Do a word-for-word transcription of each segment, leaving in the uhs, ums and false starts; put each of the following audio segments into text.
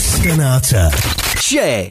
Stonata. C'è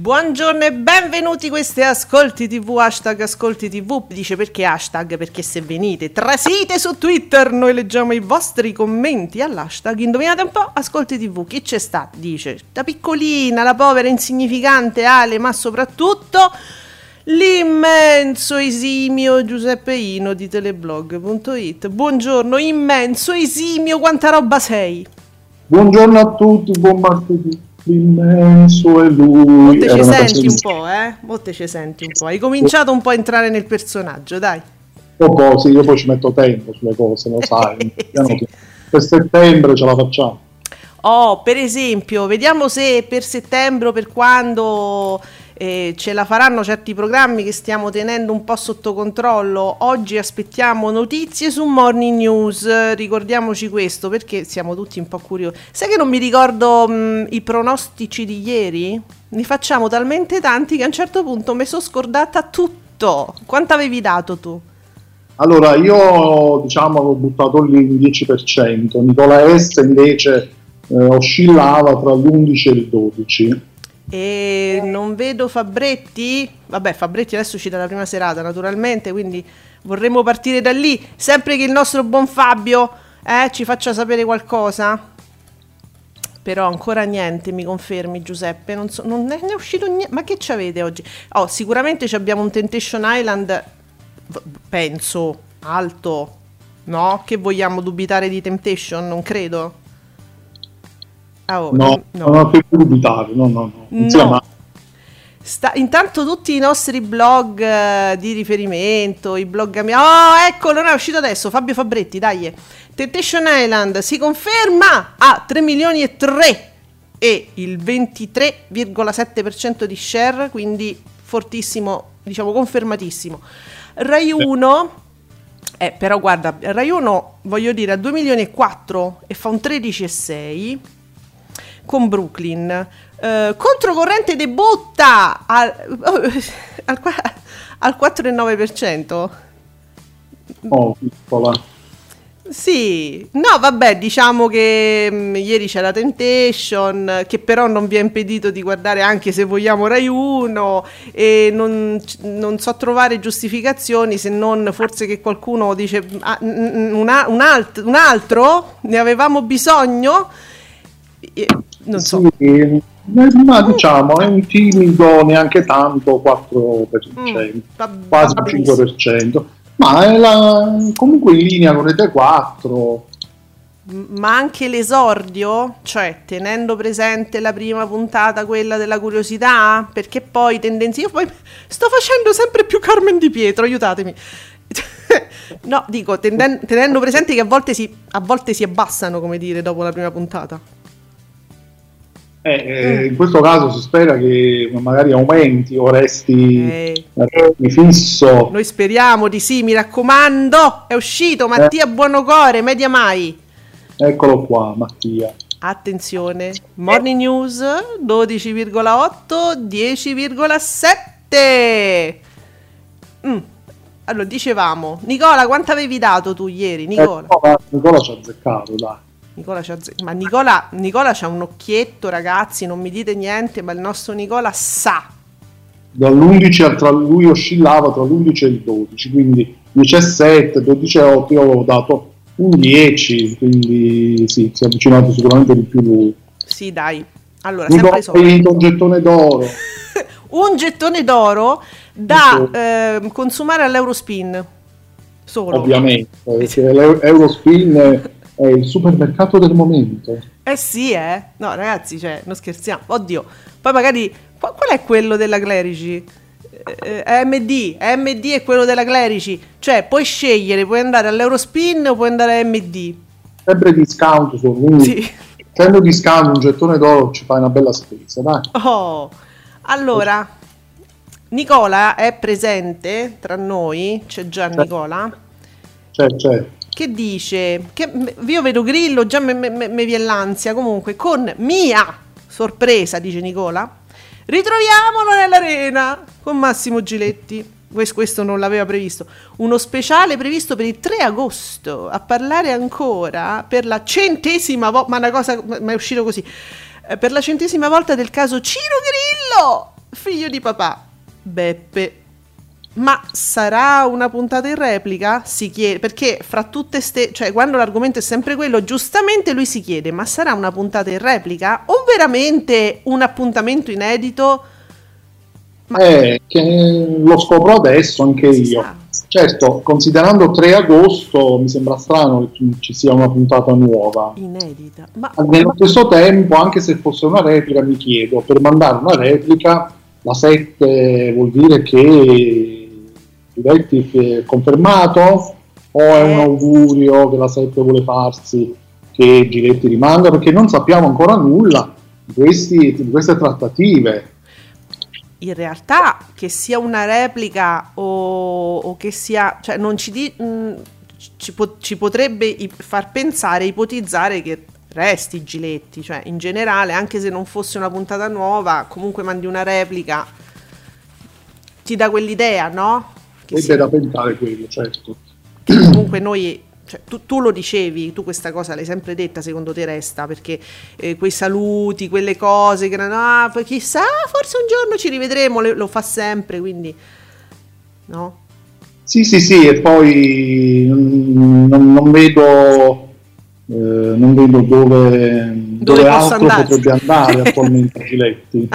Buongiorno e benvenuti, questi Ascolti tivù, hashtag Ascolti tivù, dice perché hashtag? Perché se venite, trasite su Twitter, noi leggiamo i vostri commenti all'hashtag, indovinate un po', Ascolti tivù, chi c'è sta? Dice, la piccolina, la povera, insignificante Ale, ma soprattutto l'immenso esimio Giuseppe Ino di teleblog punto it, buongiorno immenso esimio, quanta roba sei! Buongiorno a tutti, buon martedì! Immenso è lui. Molte ci senti un po', eh? Molte ci senti un po'. Hai cominciato un po' a entrare nel personaggio, dai. Poco, sì, io poi ci metto tempo sulle cose, lo sai. Sì. Per settembre ce la facciamo. Oh, per esempio, vediamo se per settembre o per quando eh, ce la faranno certi programmi che stiamo tenendo un po' sotto controllo. Oggi aspettiamo notizie su Morning News, ricordiamoci questo perché siamo tutti un po' curiosi. Sai che non mi ricordo mh, i pronostici di ieri? Ne facciamo talmente tanti che a un certo punto mi sono scordata tutto. Quanto avevi dato tu? Allora, io diciamo avevo buttato lì un dieci per cento, Nicola S invece Eh, oscillava tra l'undici e il dodici. E non vedo Fabretti. Vabbè, Fabretti adesso ci dà la prima serata naturalmente, quindi vorremmo partire da lì, sempre che il nostro buon Fabio eh, ci faccia sapere qualcosa. Però ancora niente, mi confermi Giuseppe, non, so, non è, ne è uscito niente. Ma che ci avete oggi? Oh, sicuramente abbiamo un Temptation Island, penso, alto. No? Che vogliamo dubitare di Temptation? Non credo. Ah, oh, no, no, non ho dubitare, no, no, no. Insomma. Sta, intanto tutti i nostri blog eh, di riferimento, i blog amici. Oh, ecco, non è uscito adesso, Fabio Fabretti, dai. Temptation Island si conferma a tre milioni e tre e il ventitré virgola sette per cento di share, quindi fortissimo, diciamo confermatissimo. Rai uno eh, però guarda, Rai uno, voglio dire, a due milioni e quattro e fa un tredici virgola sei con Brooklyn. Uh, controcorrente debutta al, al, al quattro virgola nove per cento. Oh, piccola. Sì, no vabbè, diciamo che mh, ieri c'era Temptation, che però non vi ha impedito di guardare anche se vogliamo Rai uno, e non, non so trovare giustificazioni se non forse che qualcuno dice ah, un, un, alt- un altro, ne avevamo bisogno? E, non so, sì, ma diciamo è un timido neanche tanto quattro per cento, mm, va, quasi va cinque per cento, ma è la, comunque in linea con Rete quattro. Ma anche l'esordio, cioè tenendo presente la prima puntata, quella della curiosità, perché poi tendenze, io poi sto facendo sempre più Carmen Di Pietro, aiutatemi. No, dico tenden- tenendo presente che a volte si a volte si abbassano, come dire, dopo la prima puntata. Eh, in questo caso si spera che magari aumenti o resti eh. fisso. Noi speriamo di sì, mi raccomando. È uscito Mattia eh. Buonocore, Media Mai. Eccolo qua, Mattia. Attenzione, Morning News dodici virgola otto, dieci virgola sette. Mm. Allora, dicevamo, Nicola, quanto avevi dato tu ieri? Nicola, eh, Nicola ci ha azzeccato, dai. Nicola c'ha, ma Nicola, Nicola c'ha un occhietto, ragazzi, non mi dite niente, ma il nostro Nicola sa. Dall'undici al tra lui oscillava tra l'undici e il dodici, quindi diciassette, dodici e otto, io avevo dato un dieci, quindi sì, si è avvicinato sicuramente di più lui. Sì, dai. Allora, Nicola sempre solito. Un gettone d'oro. Un gettone d'oro da eh, consumare all'Eurospin. Solo. Ovviamente, perché l'Eurospin è il supermercato del momento. Eh sì, eh. No, ragazzi, cioè, non scherziamo. Oddio. Poi magari, qual, qual è quello della Clerici? eh, M D, M D è quello della Clerici, cioè puoi scegliere, puoi andare all'Eurospin o puoi andare a M D. Sempre discount su, quindi sì, facendo discount un gettone d'oro ci fai una bella spesa, dai. Oh, allora Nicola è presente tra noi, c'è già c'è. Nicola c'è, c'è. Che dice che io vedo Grillo, già mi viene l'ansia. Comunque, con mia sorpresa, dice Nicola, ritroviamolo nell'arena con Massimo Giletti. Questo non l'aveva previsto. Uno speciale previsto per il tre agosto, a parlare ancora per la centesima volta, ma una cosa, ma è uscito così, per la centesima volta del caso Ciro Grillo, figlio di papà Beppe. Ma sarà una puntata in replica? Si chiede, perché fra tutte ste, cioè quando l'argomento è sempre quello, giustamente lui si chiede, ma sarà una puntata in replica o veramente un appuntamento inedito? Ma... Eh, che lo scopro adesso anche si io. Sa. Certo, considerando tre agosto mi sembra strano che ci sia una puntata nuova. Inedita. Ma... Allo stesso tempo, anche se fosse una replica, mi chiedo, per mandare una replica, la sette vuol dire che Giletti è confermato o è un augurio che la sette vuole farsi che Giletti rimanga? Perché non sappiamo ancora nulla di, questi, di queste trattative. In realtà, che sia una replica o, o che sia, cioè non ci, di, mh, ci, po- ci potrebbe far pensare, ipotizzare che resti Giletti, cioè in generale, anche se non fosse una puntata nuova, comunque mandi una replica, ti dà quell'idea, no? Che si... da pensare quello, certo. Che comunque noi, cioè, tu, tu lo dicevi, tu questa cosa l'hai sempre detta, secondo te resta, perché eh, quei saluti, quelle cose che ah, poi chissà, forse un giorno ci rivedremo, le, lo fa sempre, quindi no? Sì, sì, sì, e poi non, non vedo Eh, non vedo dove, dove, dove altro andare. Potrebbe andare attualmente Giletti.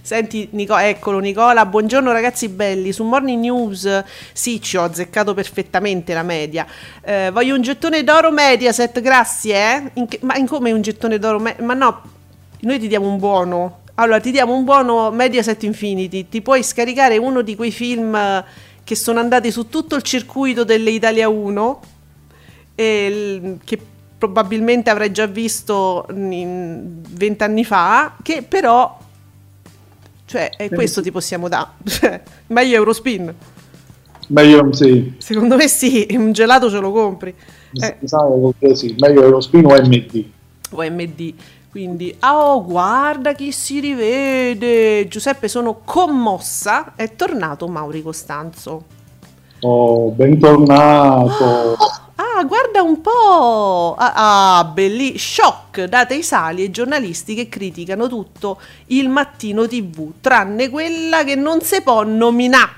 Senti, Nico, eccolo Nicola, buongiorno ragazzi belli, su Morning News sì, ci ho azzeccato perfettamente la media, eh, voglio un gettone d'oro Mediaset, grazie, eh? In che, ma in come un gettone d'oro? Me- ma no, noi ti diamo un buono, allora ti diamo un buono Mediaset Infinity, ti puoi scaricare uno di quei film che sono andati su tutto il circuito delle Italia uno e che probabilmente avrei già visto vent'anni fa, che però, cioè, è questo ti possiamo dare, cioè, meglio Eurospin, meglio sì, secondo me sì, un gelato ce lo compri, eh. Sì, meglio Eurospin o M D o M D, quindi oh guarda chi si rivede, Giuseppe, sono commossa, è tornato Mauri Costanzo, oh bentornato, oh! Ah, guarda un po', ah, ah belli, shock, date i sali ai giornalisti che criticano tutto il mattino tivù, tranne quella che non si può nominà.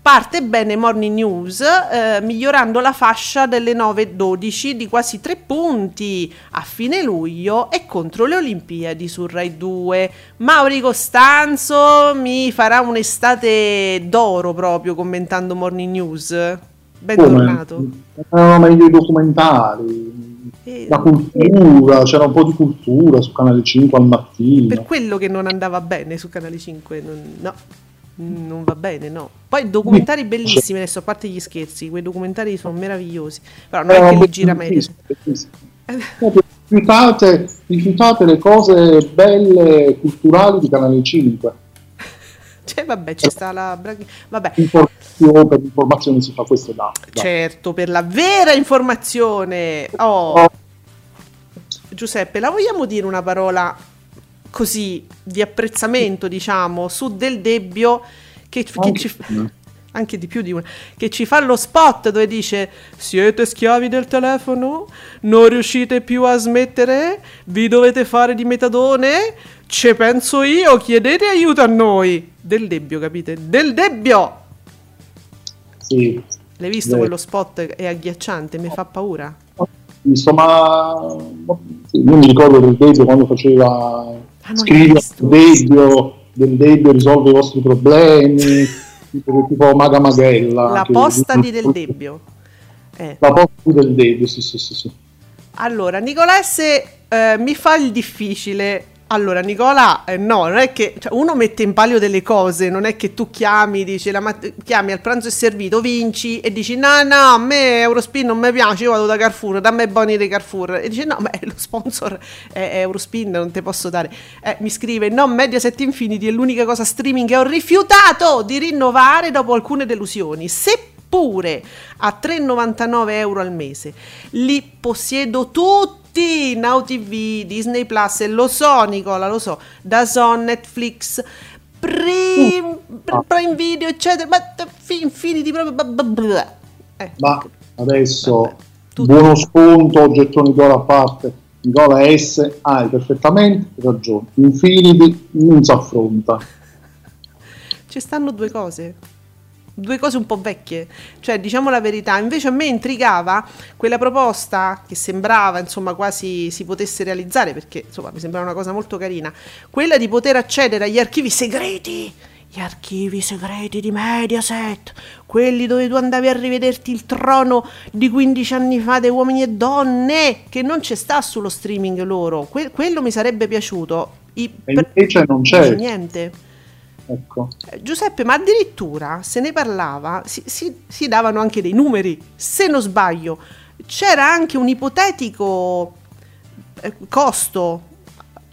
Parte bene Morning News, eh, migliorando la fascia delle nove dodici di quasi tre punti a fine luglio e contro le Olimpiadi su Rai due. Mauri Costanzo mi farà un'estate d'oro proprio commentando Morning News. Ben tornato. Erano meglio i documentari, eh, la cultura, c'era un po' di cultura su Canale cinque al mattino. Per quello che non andava bene su Canale cinque, non, no, non va bene, no. Poi documentari bellissimi, adesso a parte gli scherzi, quei documentari sono meravigliosi, però non eh, è che li gira meglio. Rifiutate, rifiutate le cose belle culturali di Canale cinque. Cioè, vabbè, ci sta la braghi... vabbè. Informazione, per l'informazione si fa questo da, da. Certo, per la vera informazione. Oh. Giuseppe, la vogliamo dire una parola così di apprezzamento, diciamo, su Del Debbio che, che anche, ci... anche di più di una, che ci fa lo spot dove dice siete schiavi del telefono, non riuscite più a smettere, vi dovete fare di metadone, ce penso io, chiedete aiuto a noi. Del Debbio, capite? Del Debbio! Sì. L'hai visto beh. Quello spot? È agghiacciante, mi fa paura. Insomma, sì, io mi ricordo Del Debbio quando faceva ah, scrivere Del Debbio, Del Debbio risolve i vostri problemi, tipo, tipo Maga Maghella. La che, posta di Del Debbio. Eh. La posta di Del Debbio, sì, sì, sì. sì. Allora, Nicola S eh, mi fa il difficile... Allora Nicola, eh, no, non è che cioè, uno mette in palio delle cose, non è che tu chiami, dici, la mat- chiami al pranzo è servito, vinci e dici no, no, a me Eurospin non mi piace, io vado da Carrefour, da me buoni di Carrefour, e dice no, ma lo sponsor è, è Eurospin, non te posso dare. Eh, mi scrive, no, Mediaset Infinity è l'unica cosa streaming che ho rifiutato di rinnovare dopo alcune delusioni, se pure a tre virgola novantanove euro al mese. Li possiedo tutti, Now ti vu, Disney Plus, e lo so Nicola, lo so, DAZN, Netflix, Prime, Prime Video, eccetera, ma Infinity proprio... Eh. Ma adesso, buono sconto, gettoni d'oro a parte, Nicola S, hai perfettamente ragione, Infinity non si affronta. Ci stanno due cose. Due cose un po' vecchie, cioè diciamo la verità. Invece a me intrigava quella proposta che sembrava insomma quasi si potesse realizzare, perché insomma mi sembrava una cosa molto carina, quella di poter accedere agli archivi segreti, gli archivi segreti di Mediaset, quelli dove tu andavi a rivederti il trono di quindici anni fa dei uomini e donne, che non c'è sta sullo streaming loro. Que- quello mi sarebbe piaciuto. I- e invece non c'è, non c'è niente. Ecco. Giuseppe, ma addirittura se ne parlava, si, si, si davano anche dei numeri, se non sbaglio c'era anche un ipotetico eh, costo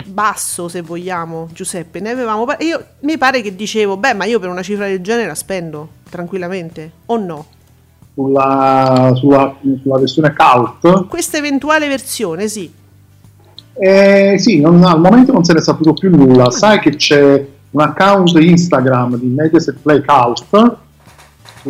basso, se vogliamo. Giuseppe, ne avevamo par- io mi pare che dicevo, beh, ma io per una cifra del genere la spendo tranquillamente, o no? Sulla, sulla, sulla versione cult, questa eventuale versione, sì, eh, sì, non, al momento non se ne è saputo più nulla. Sai che c'è un account Instagram di Mediaset Playhouse che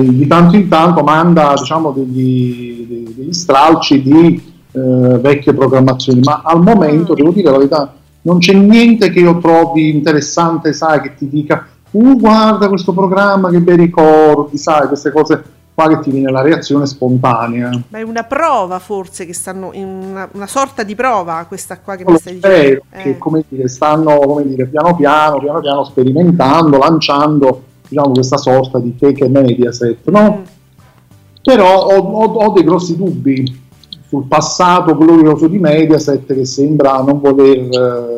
di tanto in tanto manda, diciamo, degli, degli, degli stralci di eh, vecchie programmazioni, ma al momento, devo dire la verità, non c'è niente che io trovi interessante, sai, che ti dica uh, guarda questo programma, che bei ricordi, sai, queste cose qua che ti viene la reazione spontanea. Ma è una prova, forse, che stanno in una, una sorta di prova, questa qua che mi stai dicendo, che eh. come dire, stanno come dire piano piano piano piano sperimentando, lanciando, diciamo, questa sorta di fake Mediaset, no? Mm. Però ho, ho, ho dei grossi dubbi sul passato glorioso di Mediaset, che sembra non voler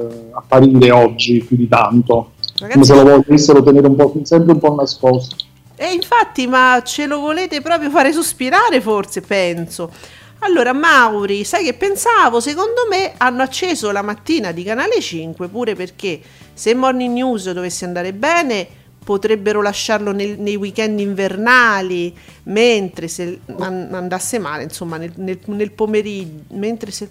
eh, apparire oggi più di tanto. Ragazzi, come se lo volessero tenere un po', sempre un po' nascosto. E infatti, ma ce lo volete proprio fare sospirare, forse, penso. Allora Mauri, sai che pensavo? Secondo me hanno acceso la mattina di Canale cinque pure perché se Morning News dovesse andare bene potrebbero lasciarlo nel, nei weekend invernali, mentre se andasse male, insomma, nel, nel, nel pomeriggio, mentre se,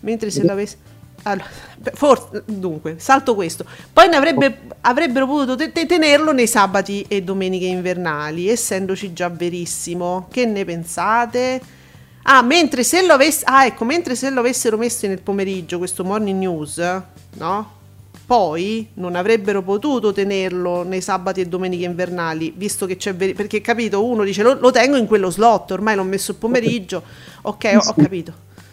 mentre se l'avesse... Allora, for- dunque, salto questo. Poi ne avrebbe, avrebbero potuto te- tenerlo nei sabati e domeniche invernali, essendoci già Verissimo. Che ne pensate? Ah, mentre se lo avess- ah, ecco, mentre se lo avessero messo nel pomeriggio, questo Morning News, no? Poi non avrebbero potuto tenerlo nei sabati e domeniche invernali, visto che c'è Ver- perché, capito, uno dice lo, lo tengo in quello slot, ormai l'ho messo il pomeriggio. Ok, ho, ho capito.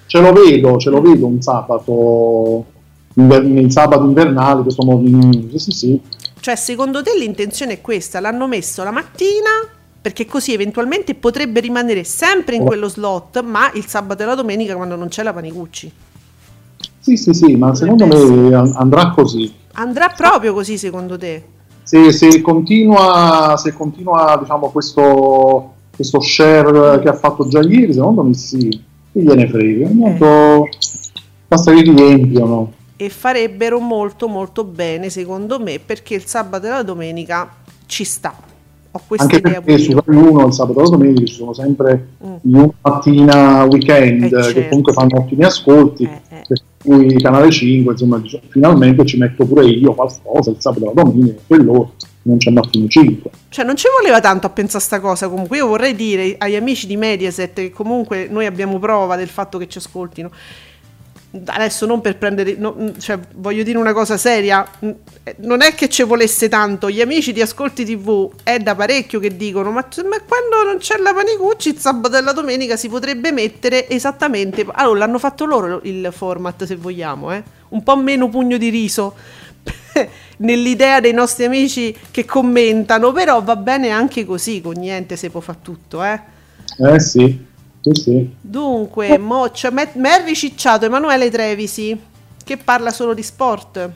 Ce lo vedo, ce lo vedo un sabato, il sabato invernale, questo Morning News, sì, sì. Cioè, secondo te l'intenzione è questa? L'hanno messo la mattina, perché così eventualmente potrebbe rimanere sempre in quello slot, ma il sabato e la domenica quando non c'è la Panicucci. Sì, sì, sì, ma secondo me andrà così. Andrà proprio così, secondo te? Se, se continua, se continua, diciamo, questo, questo share che ha fatto già ieri, secondo me sì. Chi gliene frega, molto... eh. Basta che riempiano. E farebbero molto molto bene, secondo me, perché il sabato e la domenica ci sta. Ho questa anche idea, perché su Rai uno il sabato e la domenica ci sono sempre mm. una mattina weekend, eh, che certo. comunque fanno ottimi ascolti, eh, eh. per cui Canale cinque, insomma, dice, finalmente ci metto pure io qualcosa il sabato e la domenica, quello... non c'è mattino cinque. Cioè non ci voleva tanto a pensare sta cosa. Comunque io vorrei dire agli amici di Mediaset che comunque noi abbiamo prova del fatto che ci ascoltino. Adesso non per prendere, no, cioè voglio dire una cosa seria, non è che ci volesse tanto. Gli amici di Ascolti tivù è da parecchio che dicono ma, ma quando non c'è la Panicucci il sabato e la domenica si potrebbe mettere esattamente. Allora l'hanno fatto loro il format, se vogliamo, eh? Un po' meno pugno di riso nell'idea dei nostri amici che commentano, però va bene anche così, con niente se può fare tutto, eh? Eh sì, sì, sì. Dunque, oh. Moccia, Mer- Merri Cicciato, Emanuele Trevisi, che parla solo di sport,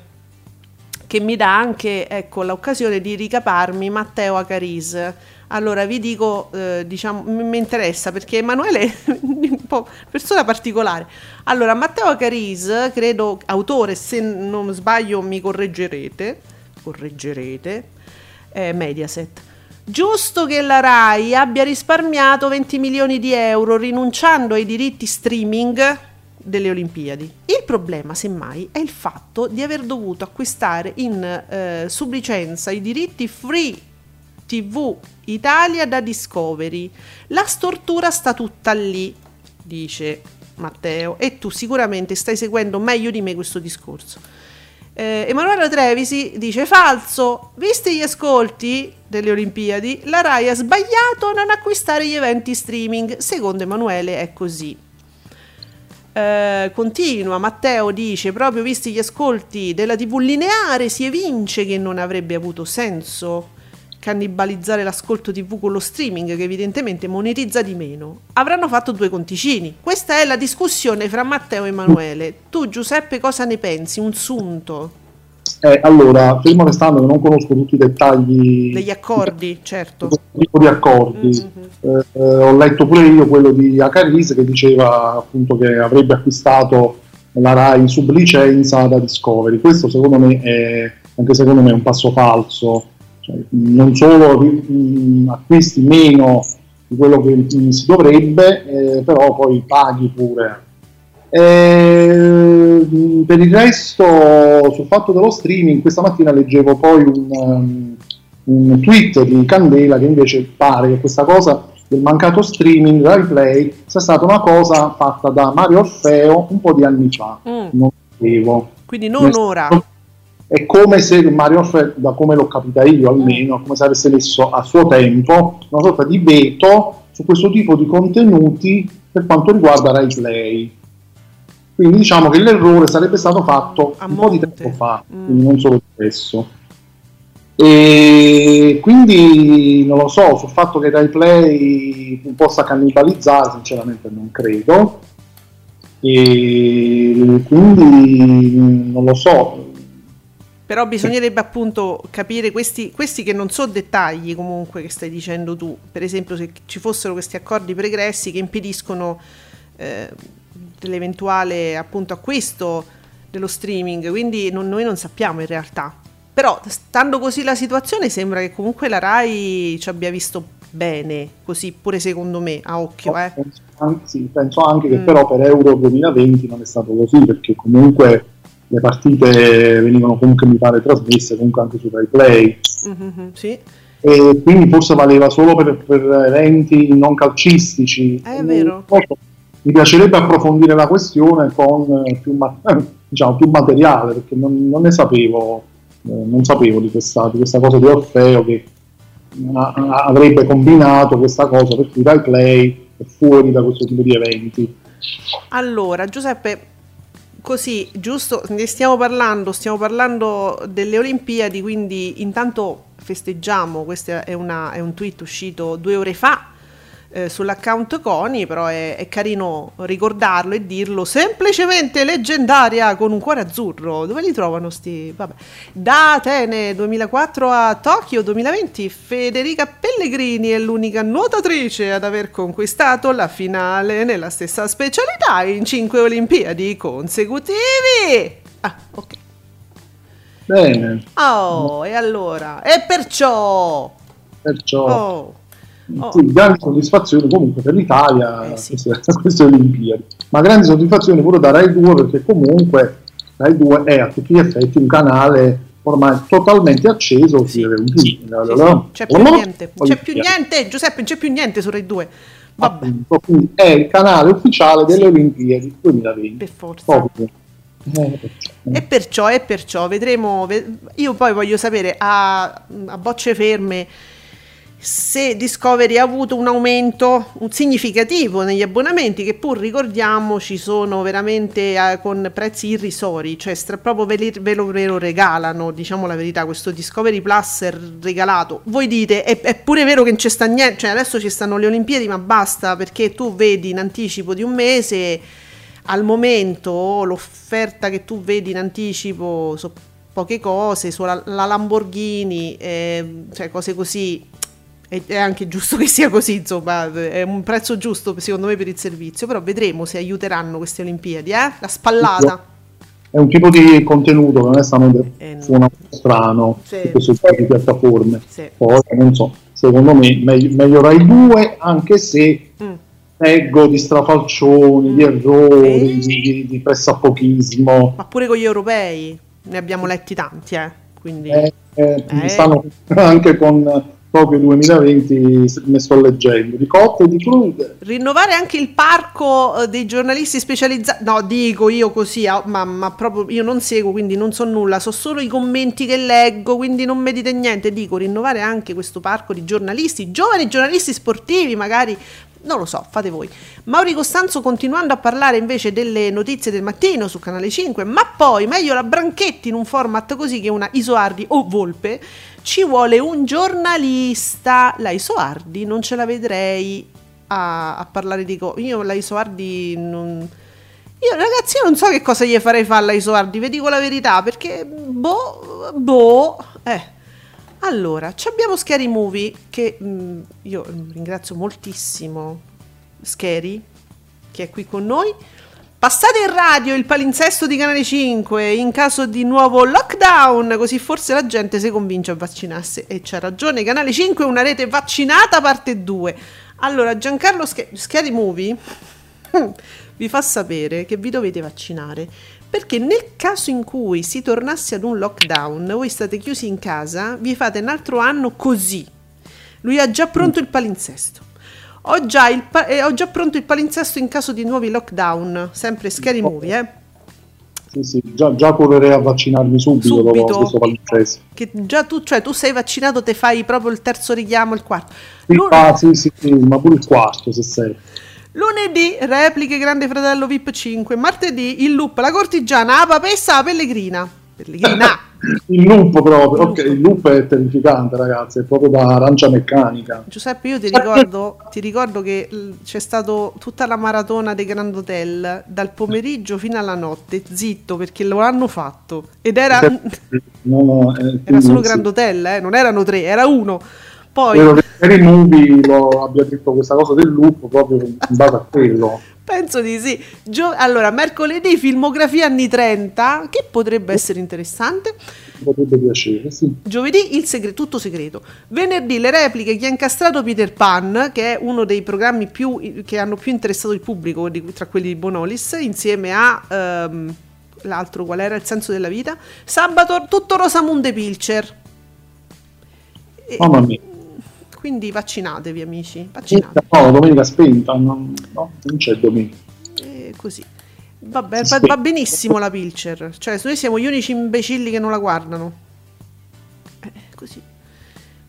che mi dà anche, ecco, l'occasione di ricaparmi Matteo Acaris. Allora vi dico, eh, diciamo, mi interessa perché Emanuele è un po' persona particolare. Allora, Matteo Acaris, credo autore, se non sbaglio mi correggerete, correggerete, eh, Mediaset. Giusto che la Rai abbia risparmiato venti milioni di euro rinunciando ai diritti streaming delle Olimpiadi. Il problema, semmai, è il fatto di aver dovuto acquistare in eh, sublicenza i diritti free tivù Italia da Discovery. La stortura sta tutta lì, dice Matteo, e tu sicuramente stai seguendo meglio di me questo discorso. Eh, Emanuele Trevisi dice: falso, visti gli ascolti delle Olimpiadi la Rai ha sbagliato a non acquistare gli eventi streaming, secondo Emanuele è così. Eh, continua Matteo, dice: proprio visti gli ascolti della tivù lineare si evince che non avrebbe avuto senso cannibalizzare l'ascolto tivù con lo streaming, che evidentemente monetizza di meno. Avranno fatto due conticini. Questa è la discussione fra Matteo e Emanuele. Tu, Giuseppe, cosa ne pensi? Un sunto? Eh, allora, prima restando che non conosco tutti i dettagli degli accordi, certo, tipo di accordi. Mm-hmm. eh, eh, ho letto pure io quello di Acaris che diceva appunto che avrebbe acquistato la Rai in sublicenza da Discovery. Questo secondo me è, anche secondo me è un passo falso. Cioè, non solo mh, acquisti meno di quello che mh, si dovrebbe, eh, però poi paghi pure. E, mh, per il resto, sul fatto dello streaming, questa mattina leggevo poi un, um, un tweet di Candela che invece pare che questa cosa del mancato streaming, Rai Play, sia stata una cosa fatta da Mario Orfeo un po' di anni fa. Mm. Non sapevo. Quindi non Nel ora. È come se Mario Orfeo, da come l'ho capita io almeno, come se avesse messo a suo tempo una sorta di veto su questo tipo di contenuti per quanto riguarda Rai Play. Quindi diciamo che l'errore sarebbe stato fatto a un monte. po' di tempo fa, mm. quindi non solo adesso. E quindi non lo so, sul fatto che Rai Play possa cannibalizzare, sinceramente non credo. E quindi non lo so. Però bisognerebbe appunto capire questi, questi che non so dettagli comunque che stai dicendo tu, per esempio se ci fossero questi accordi pregressi che impediscono eh, l'eventuale appunto acquisto dello streaming, quindi non, noi non sappiamo in realtà. Però stando così la situazione sembra che comunque la Rai ci abbia visto bene, così pure secondo me, a occhio. Eh. Penso anche, sì, penso anche mm. che però per Euro duemilaventi non è stato così, perché comunque le partite venivano comunque, mi pare, trasmesse comunque anche su Rai Play. Mm-hmm, sì. E quindi forse valeva solo per, per eventi non calcistici. È e vero. Mi piacerebbe approfondire la questione con più, ma- diciamo, più materiale, perché non, non ne sapevo, eh, non sapevo di questa, di questa cosa di Orfeo che a- a- avrebbe combinato questa cosa per cui Rai Play è fuori da questo tipo di eventi. Allora, Giuseppe, così, giusto, ne stiamo parlando, stiamo parlando delle Olimpiadi, quindi intanto festeggiamo, questo è, una, è un tweet uscito due ore fa eh, sull'account Coni, però è, è carino ricordarlo e dirlo, semplicemente leggendaria con un cuore azzurro, dove li trovano sti? Vabbè. Da Atene duemilaquattro a Tokyo duemilaventi, Federica Pellegrini è l'unica nuotatrice ad aver conquistato la finale nella stessa specialità in cinque Olimpiadi consecutivi. Ah, ok. Bene. Oh, e allora? E perciò? Perciò. Oh. Oh. Sì, grandi soddisfazioni comunque per l'Italia eh, sì. a queste Olimpiadi, ma grandi soddisfazioni pure da Rai due, perché comunque Rai due è a tutti gli effetti un canale ormai totalmente acceso. Sì. Sì, sì. C'è più niente, c'è più niente, Giuseppe, c'è più niente su Rai due. Vabbè. Appunto, quindi è il canale ufficiale delle sì. Olimpiadi duemilaventi. Per forza. Proprio. E perciò, e perciò vedremo. Io poi voglio sapere a, a bocce ferme se Discovery ha avuto un aumento significativo negli abbonamenti, che pur ricordiamoci sono veramente eh, con prezzi irrisori, cioè stra- proprio ve, li, ve, lo, ve lo regalano, diciamo la verità, questo Discovery Plus è regalato. Voi dite, è, è pure vero che non c'è sta niente, cioè adesso ci stanno le Olimpiadi ma basta, perché tu vedi in anticipo di un mese al momento l'offerta che tu vedi in anticipo su poche cose, sulla la Lamborghini, eh, cioè cose così, è anche giusto che sia così, insomma, è un prezzo giusto secondo me per il servizio, però vedremo se aiuteranno queste Olimpiadi, eh? La spallata. È un tipo di contenuto che onestamente eh, no. suona strano sì. su questo tipo di piattaforme, sì. poi non so, secondo me meglio, meglio Rai due, anche se mm. leggo di strafalcioni, mm. di errori, eh. di, di pressapochismo. Ma pure con gli europei ne abbiamo letti tanti, eh? Quindi eh, eh, eh. stanno anche con... proprio duemilaventi ne sto leggendo di cotte e di crude. Rinnovare anche il parco dei giornalisti specializzati, no, dico io così, ma, ma proprio io non seguo, quindi non so nulla, so solo i commenti che leggo, quindi non mi dite niente. Dico, rinnovare anche questo parco di giornalisti, giovani giornalisti sportivi magari, non lo so, fate voi. Mauri Costanzo, continuando a parlare invece delle notizie del mattino su Canale cinque, ma poi meglio la Branchetti in un format così che una Isoardi o Volpe. Ci vuole un giornalista, la Isoardi non ce la vedrei a, a parlare di co- io la Isoardi non... io ragazzi io non so che cosa gli farei fare alla Isoardi, vi dico la verità, perché boh, boh, eh. Allora, abbiamo Scary Movie, che mh, io ringrazio moltissimo Scary, che è qui con noi. Passate in radio il palinsesto di Canale cinque in caso di nuovo lockdown, così forse la gente si convince a vaccinarsi. E c'ha ragione, Canale cinque una rete vaccinata parte due. Allora, Giancarlo Sc- Scary Movie vi fa sapere che vi dovete vaccinare, perché nel caso in cui si tornasse ad un lockdown, voi state chiusi in casa, vi fate un altro anno così. Lui ha già pronto il palinsesto. Ho già, il pa- eh, ho già pronto il palinsesto in caso di nuovi lockdown, sempre Scary Movie, eh? Sì, sì, già, già correrei a vaccinarmi subito, subito. Dopo questo palinsesto. Che già tu, cioè tu sei vaccinato, te fai proprio il terzo richiamo, il quarto. Sì, Lun- ah, sì, sì, sì, ma pure il quarto se sei. Lunedì, repliche Grande Fratello VIP cinque, martedì il loop, la cortigiana, la papessa, la pellegrina. Pellegrina! Il lupo proprio, okay, il lupo è terrificante ragazzi, è proprio da arancia meccanica. Giuseppe, io ti ricordo, ti ricordo che c'è stato tutta la maratona dei Grand Hotel dal pomeriggio fino alla notte, zitto, perché lo hanno fatto ed era, no, no, eh, era solo Grand Hotel, eh, non erano tre, era uno. Poi spero che per i nubi lo abbia detto questa cosa del lupo proprio in base a quello. Penso di sì. Gio- allora, mercoledì filmografia anni trenta, che potrebbe essere interessante. Potrebbe piacere, sì. Giovedì il segre- tutto segreto. Venerdì le repliche Chi ha incastrato Peter Pan, che è uno dei programmi più che hanno più interessato il pubblico di, tra quelli di Bonolis, insieme a um, l'altro qual era, Il senso della vita. Sabato tutto Rosamunde Pilcher. E- Mamma mia. Quindi vaccinatevi amici, vaccinatevi. No, domenica spenta, non, no, non c'è domenica. E così. Vabbè, va, va benissimo la Pilcher, cioè noi siamo gli unici imbecilli che non la guardano. Eh, così.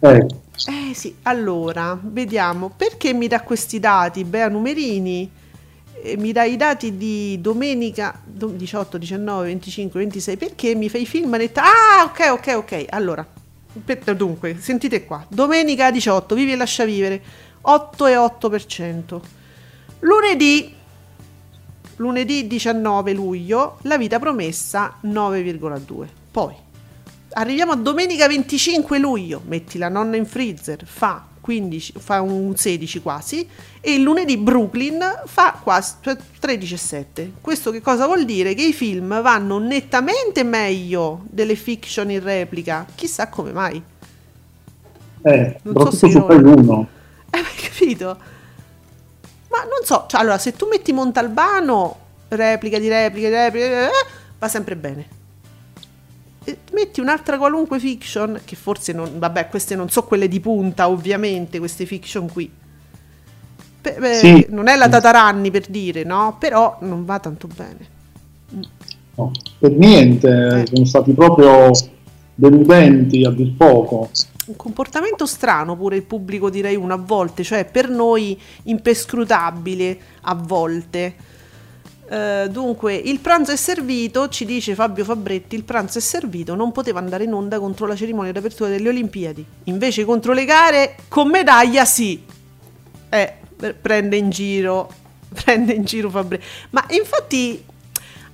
Eh. eh sì, allora, vediamo, perché mi dà questi dati, Bea Numerini, eh, mi dà i dati di domenica diciotto, diciannove, venticinque, ventisei, perché mi fai i film, ha detto, ah ok, ok, ok, allora. Dunque, sentite qua, domenica diciotto, vivi e lascia vivere, otto virgola otto percento. Lunedì, lunedì diciannove luglio, La vita promessa, nove virgola due. Poi, arriviamo a domenica venticinque luglio, metti la nonna in freezer, fa quindici, fa un sedici quasi, e il lunedì Brooklyn fa quasi tredici virgola sette. Questo che cosa vuol dire? Che i film vanno nettamente meglio delle fiction in replica, chissà come mai. Eh, non so se su uno. Eh, hai capito? Ma non so, cioè, allora se tu metti Montalbano, replica di replica di replica, eh, va sempre bene. Metti un'altra qualunque fiction, che forse non, vabbè, queste non so quelle di punta ovviamente, queste fiction qui beh, beh, sì. non è la Tataranni per dire, no, però non va tanto bene, no, per niente, eh. sono stati proprio deludenti a dir poco. Un comportamento strano pure il pubblico di Rai uno a volte, cioè per noi impescrutabile a volte. Uh, dunque, il pranzo è servito, ci dice Fabio Fabretti, il pranzo è servito, non poteva andare in onda contro la cerimonia d'apertura delle Olimpiadi, invece contro le gare con medaglia sì. Eh, prende in giro prende in giro Fabretti. Ma infatti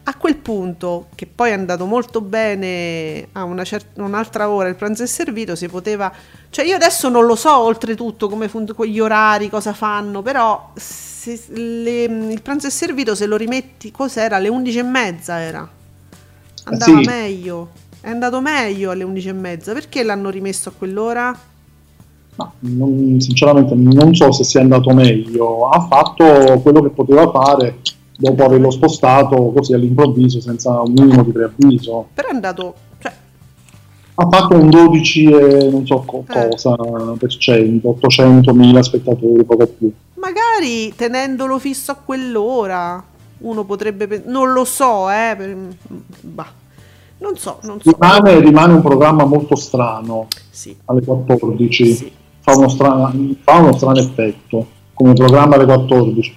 a quel punto, che poi è andato molto bene a una cer- un'altra ora il pranzo è servito, si poteva, cioè io adesso non lo so oltretutto come fun- gli orari, cosa fanno, però se le, il pranzo è servito, se lo rimetti, cos'era, alle undici e mezza era, andava sì. meglio, è andato meglio alle undici e mezza, perché l'hanno rimesso a quell'ora? No, non, sinceramente non so se sia andato meglio, ha fatto quello che poteva fare dopo averlo spostato così all'improvviso senza un minimo di preavviso, però è andato, cioè... ha fatto un dodici e non so co- eh. cosa per cento, ottocentomila spettatori, poco più, magari tenendolo fisso a quell'ora uno potrebbe pe- non lo so eh per... bah. non so, non so. Rimane, rimane un programma molto strano, sì. alle quattordici sì. Fa uno strano, fa uno strano effetto come programma alle quattordici,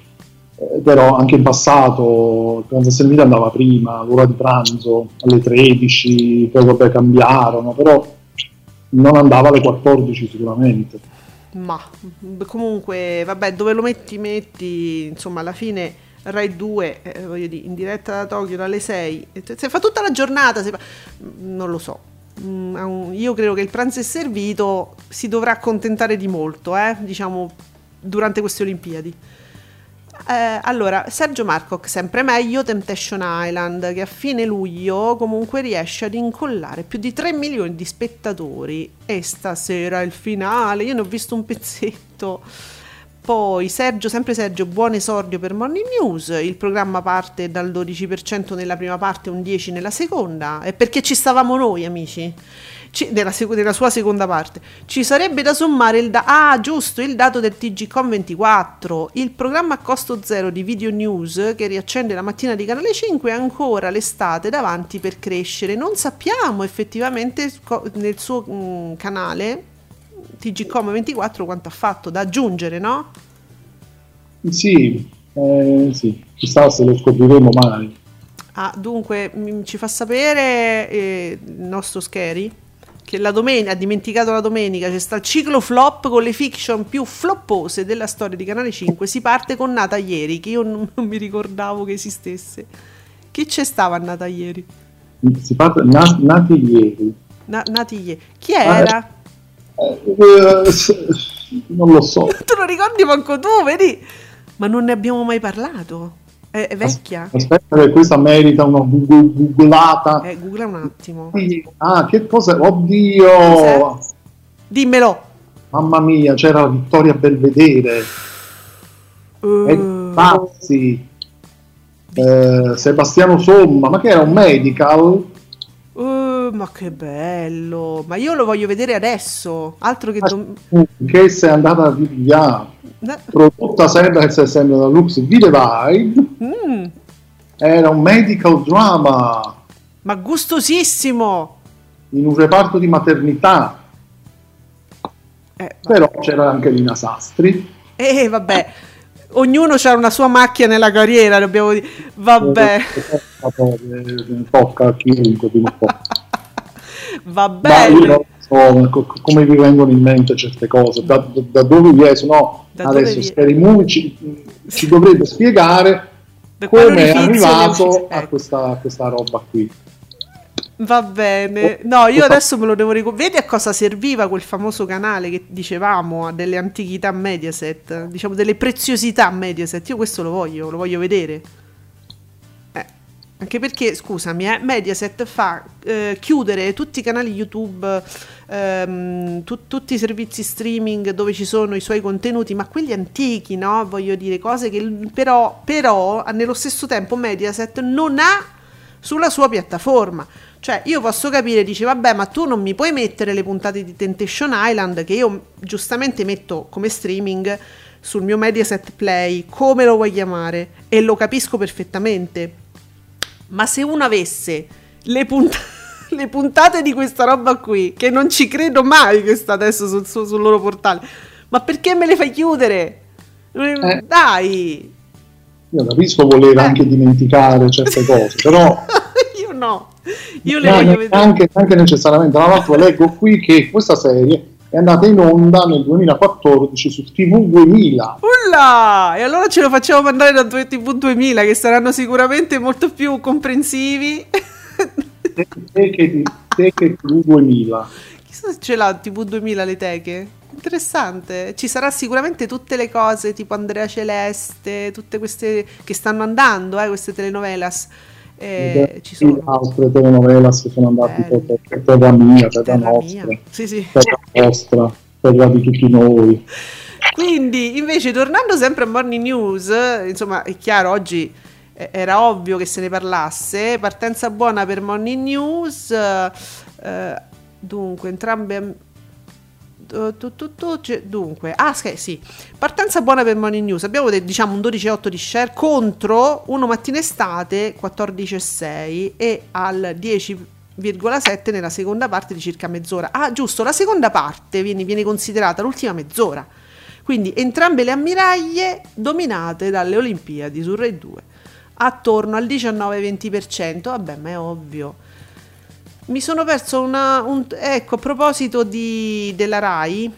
eh, però anche in passato il pranzo servito andava prima, l'ora di pranzo alle tredici, poi vabbè cambiarono, però non andava alle quattordici sicuramente. Ma comunque vabbè, dove lo metti metti, insomma, alla fine Rai due, eh, voglio dire, in diretta da Tokyo dalle sei, se fa tutta la giornata se fa... non lo so. Mm, io credo che il pranzo è servito si dovrà accontentare di molto, eh, diciamo, durante queste Olimpiadi. Eh, allora, Sergio Marcoc, sempre meglio Temptation Island, che a fine luglio comunque riesce ad incollare più di tre milioni di spettatori, e stasera il finale, io ne ho visto un pezzetto. Poi Sergio, sempre Sergio, buon esordio per Morning News, il programma parte dal dodici per cento nella prima parte, un dieci per cento nella seconda, e perché ci stavamo noi amici, ci, nella, sec- nella sua seconda parte, ci sarebbe da sommare il, da- ah, giusto, il dato del T G Com ventiquattro, il programma a costo zero di Video News che riaccende la mattina di Canale cinque, ancora l'estate davanti per crescere, non sappiamo effettivamente co- nel suo mh, canale T G Com ventiquattro quanto ha fatto da aggiungere, no? Sì, eh, sì, chissà se lo scopriremo mai. Ah, dunque m- ci fa sapere eh, il nostro Scheri che la domenica, ha dimenticato la domenica, c'è sta il ciclo flop con le fiction più floppose della storia di Canale cinque, si parte con Nata Ieri, che io non, non mi ricordavo che esistesse. Chi c'è stava Nata Ieri? Si parte na- Nati Ieri. Na- Nati Ieri. Chi era? Ah, Eh, eh, non lo so. Tu non ricordi manco tu, vedi? Ma non ne abbiamo mai parlato. È, è vecchia. Aspetta, che questa merita una googlata. Eh, googla un attimo. Ah, che cos'è? Oddio! Cos'è? Dimmelo. Mamma mia, c'era la Vittoria Belvedere. Uh... E Pazzi. Eh, Sebastiano Somma, ma che era un medical? Uh, ma che bello, ma io lo voglio vedere adesso, altro che dom- che se è andata a ripigliare no. Prodotta sempre se sembra da Lux Vide Vibe, mm. era un medical drama ma gustosissimo in un reparto di maternità, eh, però c'era anche Lina Sastri e eh, vabbè, ognuno c'ha una sua macchia nella carriera, dobbiamo dire, vabbè. Tocca a chiunque prima o poi. Va bene. Io non so come vi vengono in mente certe cose, da, da, da dove vi è, no, da adesso Scary Movie ci, ci dovrebbe spiegare come è arrivato a questa, a questa roba qui. Va bene, no, io adesso me lo devo ricordare. Vedi a cosa serviva quel famoso canale che dicevamo, a delle antichità Mediaset, diciamo delle preziosità Mediaset. Io questo lo voglio, lo voglio vedere. Eh, anche perché, scusami, eh, Mediaset fa eh, chiudere tutti i canali YouTube, ehm, tu, tutti i servizi streaming dove ci sono i suoi contenuti, ma quelli antichi, no? Voglio dire, cose che però, però nello stesso tempo Mediaset non ha sulla sua piattaforma. Cioè io posso capire, dice vabbè, ma tu non mi puoi mettere le puntate di Temptation Island che io giustamente metto come streaming sul mio Mediaset Play, come lo vuoi chiamare, e lo capisco perfettamente, ma se uno avesse le, punt- le puntate di questa roba qui, che non ci credo mai che sta adesso sul, su- sul loro portale, ma perché me le fai chiudere? Eh. Dai! Io capisco voler eh. anche dimenticare certe cose, però... io no, io le no, voglio vedere. Anche, anche necessariamente, tra l'altro leggo qui che questa serie è andata in onda nel duemilaquattordici su T V duemila. Ulla! E allora ce lo facciamo mandare da T V duemila, che saranno sicuramente molto più comprensivi. Te, te che, te che T V duemila. Chissà se ce l'ha T V duemila le teche. Interessante, ci sarà sicuramente tutte le cose tipo Andrea Celeste, tutte queste che stanno andando, eh, queste telenovelas. Eh, ci sono altre telenovelas che sono andate per, per terra mia, per terra nostra, mia. Sì, sì. Per la nostra, per la di tutti noi. Quindi invece tornando sempre a Morning News, insomma è chiaro, oggi eh, era ovvio che se ne parlasse, partenza buona per Morning News, eh, dunque entrambe... Tu, tu, tu, dunque, ah sì, partenza buona per Morning News, abbiamo diciamo un dodici virgola otto di share contro uno mattina estate quattordici virgola sei e al dieci virgola sette nella seconda parte di circa mezz'ora. Ah giusto, la seconda parte viene, viene considerata l'ultima mezz'ora, quindi entrambe le ammiraglie dominate dalle Olimpiadi su Rai due attorno al diciannove venti per cento, vabbè ma è ovvio. Mi sono perso una... Un, ecco, a proposito di, della Rai,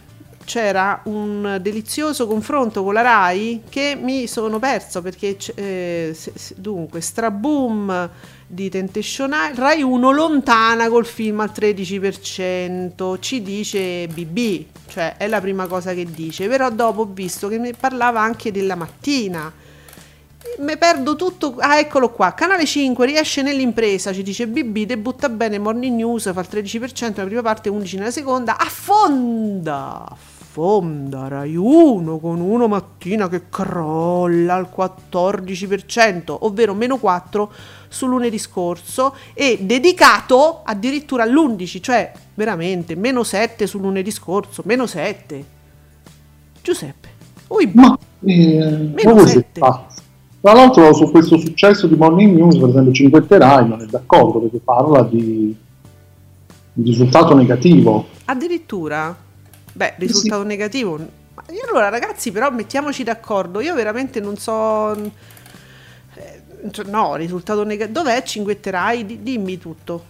c'era un delizioso confronto con la Rai che mi sono perso, perché eh, dunque, straboom di Temptation Island, Rai uno lontana col film al tredici per cento, ci dice B B, cioè è la prima cosa che dice, però dopo ho visto che ne parlava anche della mattina. Me perdo tutto. Ah, eccolo qua. Canale cinque riesce nell'impresa, ci dice B B, debutta bene Morning News, fa il tredici per cento nella prima parte, undici per cento nella seconda. Affonda, affonda Rai uno con uno mattina che crolla al quattordici per cento, ovvero meno quattro su lunedì scorso, e dedicato addirittura all'undici, cioè veramente meno sette su lunedì scorso, meno sette. Giuseppe, ui, ma eh, meno sette. Tra l'altro su questo successo di Morning News, per esempio, Cinquetterai non è d'accordo, perché parla di, di risultato negativo. Addirittura? Beh, risultato sì. negativo. E allora ragazzi, però mettiamoci d'accordo, io veramente non so... No, risultato negativo. Dov'è Cinquetterai? Dimmi tutto.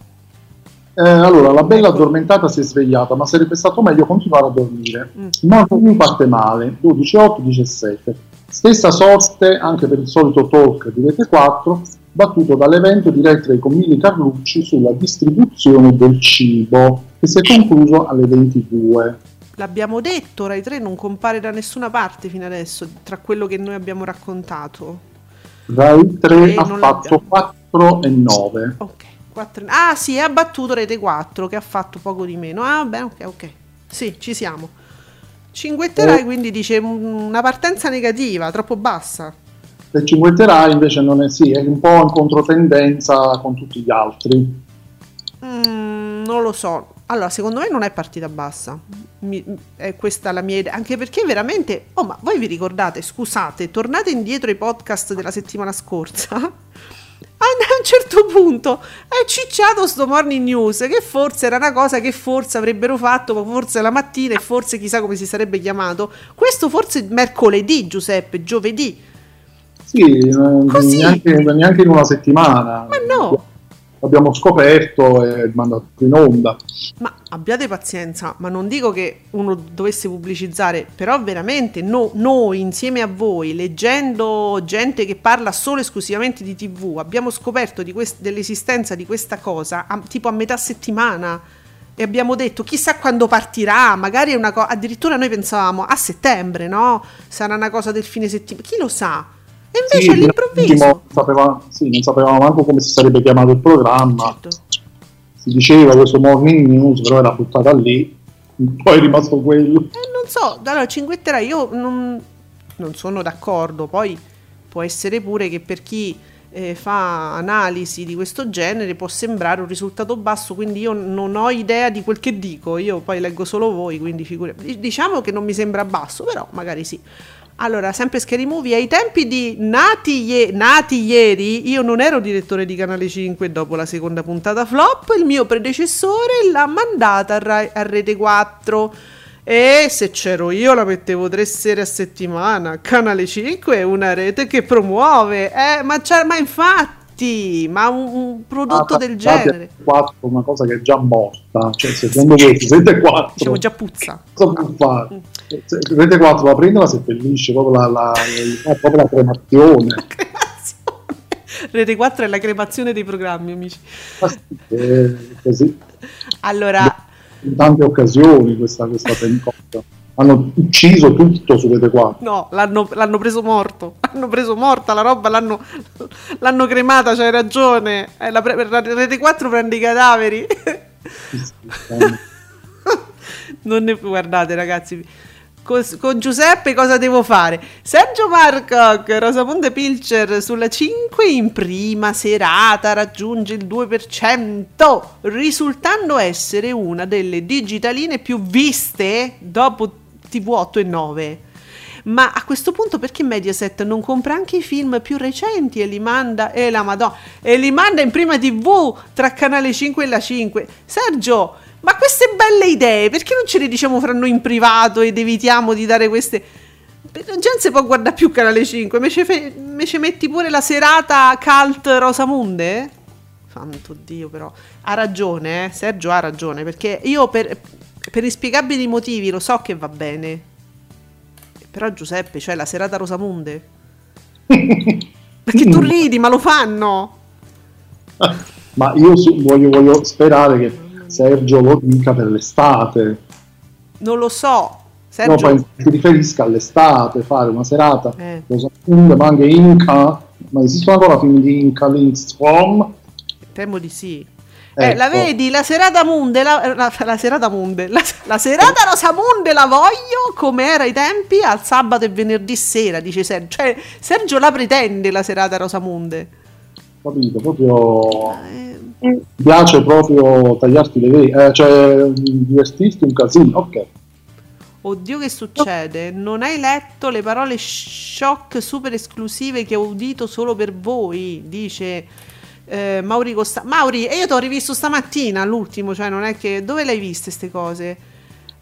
Eh, allora, la bella ecco. addormentata si è svegliata, ma sarebbe stato meglio continuare a dormire. Mm. Ma mi parte male, dodici otto diciassette. Stessa sorte anche per il solito talk di Rete quattro, battuto dall'evento di Rai tre con Milly Carlucci sulla distribuzione del cibo, che si è concluso alle ventidue. L'abbiamo detto, Rai tre non compare da nessuna parte fino adesso, tra quello che noi abbiamo raccontato. Rai tre e ha fatto quattro virgola nove. Ok, quattro... Ah sì, ha battuto Rete quattro che ha fatto poco di meno. Ah beh, ok, ok. Sì, ci siamo. Cinquetterai eh, quindi dice una partenza negativa, troppo bassa. E Cinquetterai invece non è, sì, è un po' in controtendenza con tutti gli altri. Mm, non lo so. Allora, secondo me non è partita bassa. Mi, è questa la mia idea, anche perché veramente, oh ma voi vi ricordate, scusate, tornate indietro ai podcast della settimana scorsa. A un certo punto è cicciato sto Morning News, che forse era una cosa che forse avrebbero fatto, forse la mattina, e forse chissà come si sarebbe chiamato questo, forse mercoledì, Giuseppe, giovedì. Sì, così. Neanche, neanche in una settimana. Ma no, l'abbiamo scoperto e mandato in onda. Ma abbiate pazienza, ma non dico che uno dovesse pubblicizzare, però veramente no, noi insieme a voi, leggendo gente che parla solo e esclusivamente di tivù, abbiamo scoperto di quest- dell'esistenza di questa cosa a, tipo a metà settimana, e abbiamo detto chissà quando partirà, magari è una cosa, addirittura noi pensavamo a settembre, no? Sarà una cosa del fine settimana, chi lo sa? E invece sì, all'improvviso non sapevamo, sì, non sapevamo manco come si sarebbe chiamato il programma. Certo. Si diceva questo Morning News, però era buttata lì, poi è rimasto quello. Eh, non so, allora Cinquetterai io non, non sono d'accordo, poi può essere pure che per chi eh, fa analisi di questo genere può sembrare un risultato basso, quindi io non ho idea di quel che dico, io poi leggo solo voi, quindi figurati. Diciamo che non mi sembra basso, però magari sì. Allora, sempre Scary Movie, ai tempi di nati, ie- nati ieri, io non ero direttore di Canale cinque dopo la seconda puntata flop, il mio predecessore l'ha mandata a, Rai- a Rete quattro, e se c'ero io la mettevo tre sere a settimana. Canale cinque è una rete che promuove, eh, ma, ma infatti... tutti, ma un, un prodotto ah, del genere. settantaquattro è una cosa che è già morta, cioè secondo me settantaquattro diciamo già puzza. Cosa può fare? settantaquattro la prende, la seppellisce, proprio la, la, la, proprio la cremazione. Rete quattro è la cremazione dei programmi, amici. Ah, sì, eh, così. Allora, in tante occasioni questa, questa pencotta hanno ucciso tutto su Rete quattro. No, l'hanno, l'hanno preso morto, hanno preso morta la roba, l'hanno, l'hanno cremata, c'hai ragione. Eh, la, pre- la Rete quattro prende i cadaveri. Sì, sì, non ne guardate, ragazzi. Con, con Giuseppe cosa devo fare? Sergio Marcoc, Rosamunde Pilcher sulla cinque in prima serata raggiunge il due per cento, risultando essere una delle digitaline più viste dopo T V otto e nove. Ma a questo punto perché Mediaset non compra anche i film più recenti e li manda, eh, la Madonna, e li manda in prima T V tra Canale cinque e la cinque? Sergio, ma queste belle idee, perché non ce le diciamo fra noi in privato ed evitiamo di dare queste... La gente può guardare più Canale cinque, me ce, fe... me ce metti pure la serata cult Rosamunde? Santo Dio però, ha ragione, eh? Sergio ha ragione, perché io per, per inspiegabili motivi lo so che va bene, però Giuseppe, cioè la serata Rosamunde? Perché tu ridi, ma lo fanno! Ma io su, voglio, voglio sperare che Sergio lo dica per l'estate. Non lo so, Sergio. No, si riferisca all'estate, fare una serata, eh. Lo so, ma anche Inca, ma esistono ancora film di Inca Lindstrom? Temo di sì. Ecco. Eh, la vedi, la serata Munde, la, la, la serata Munde, la, la serata Rosamunde la voglio come era ai tempi al sabato e venerdì sera, dice Sergio. Cioè, Sergio la pretende la serata Rosamunde. Capito, proprio... Eh. Mi piace proprio tagliarti le vene, eh, cioè divertirti un casino, ok. Oddio, che succede? Non hai letto le parole shock super esclusive che ho udito solo per voi, dice eh, Mauri Costa. Mauri, e io ti ho rivisto stamattina l'ultimo, cioè non è che... Dove le hai viste ste cose?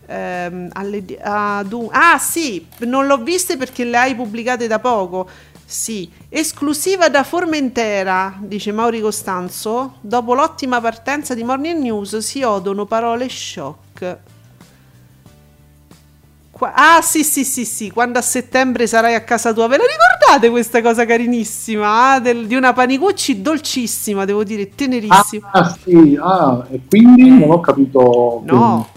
Ehm, alle, ad un... Ah sì, non l'ho viste perché le hai pubblicate da poco. Sì, esclusiva da Formentera, dice Mauri Costanzo. Dopo l'ottima partenza di Morning News si odono parole shock. Qua- ah sì sì sì sì, quando a settembre sarai a casa tua. Ve la ricordate questa cosa carinissima, eh? Del, di una Panicucci dolcissima, devo dire, tenerissima. Ah sì, ah, e quindi non ho capito. No,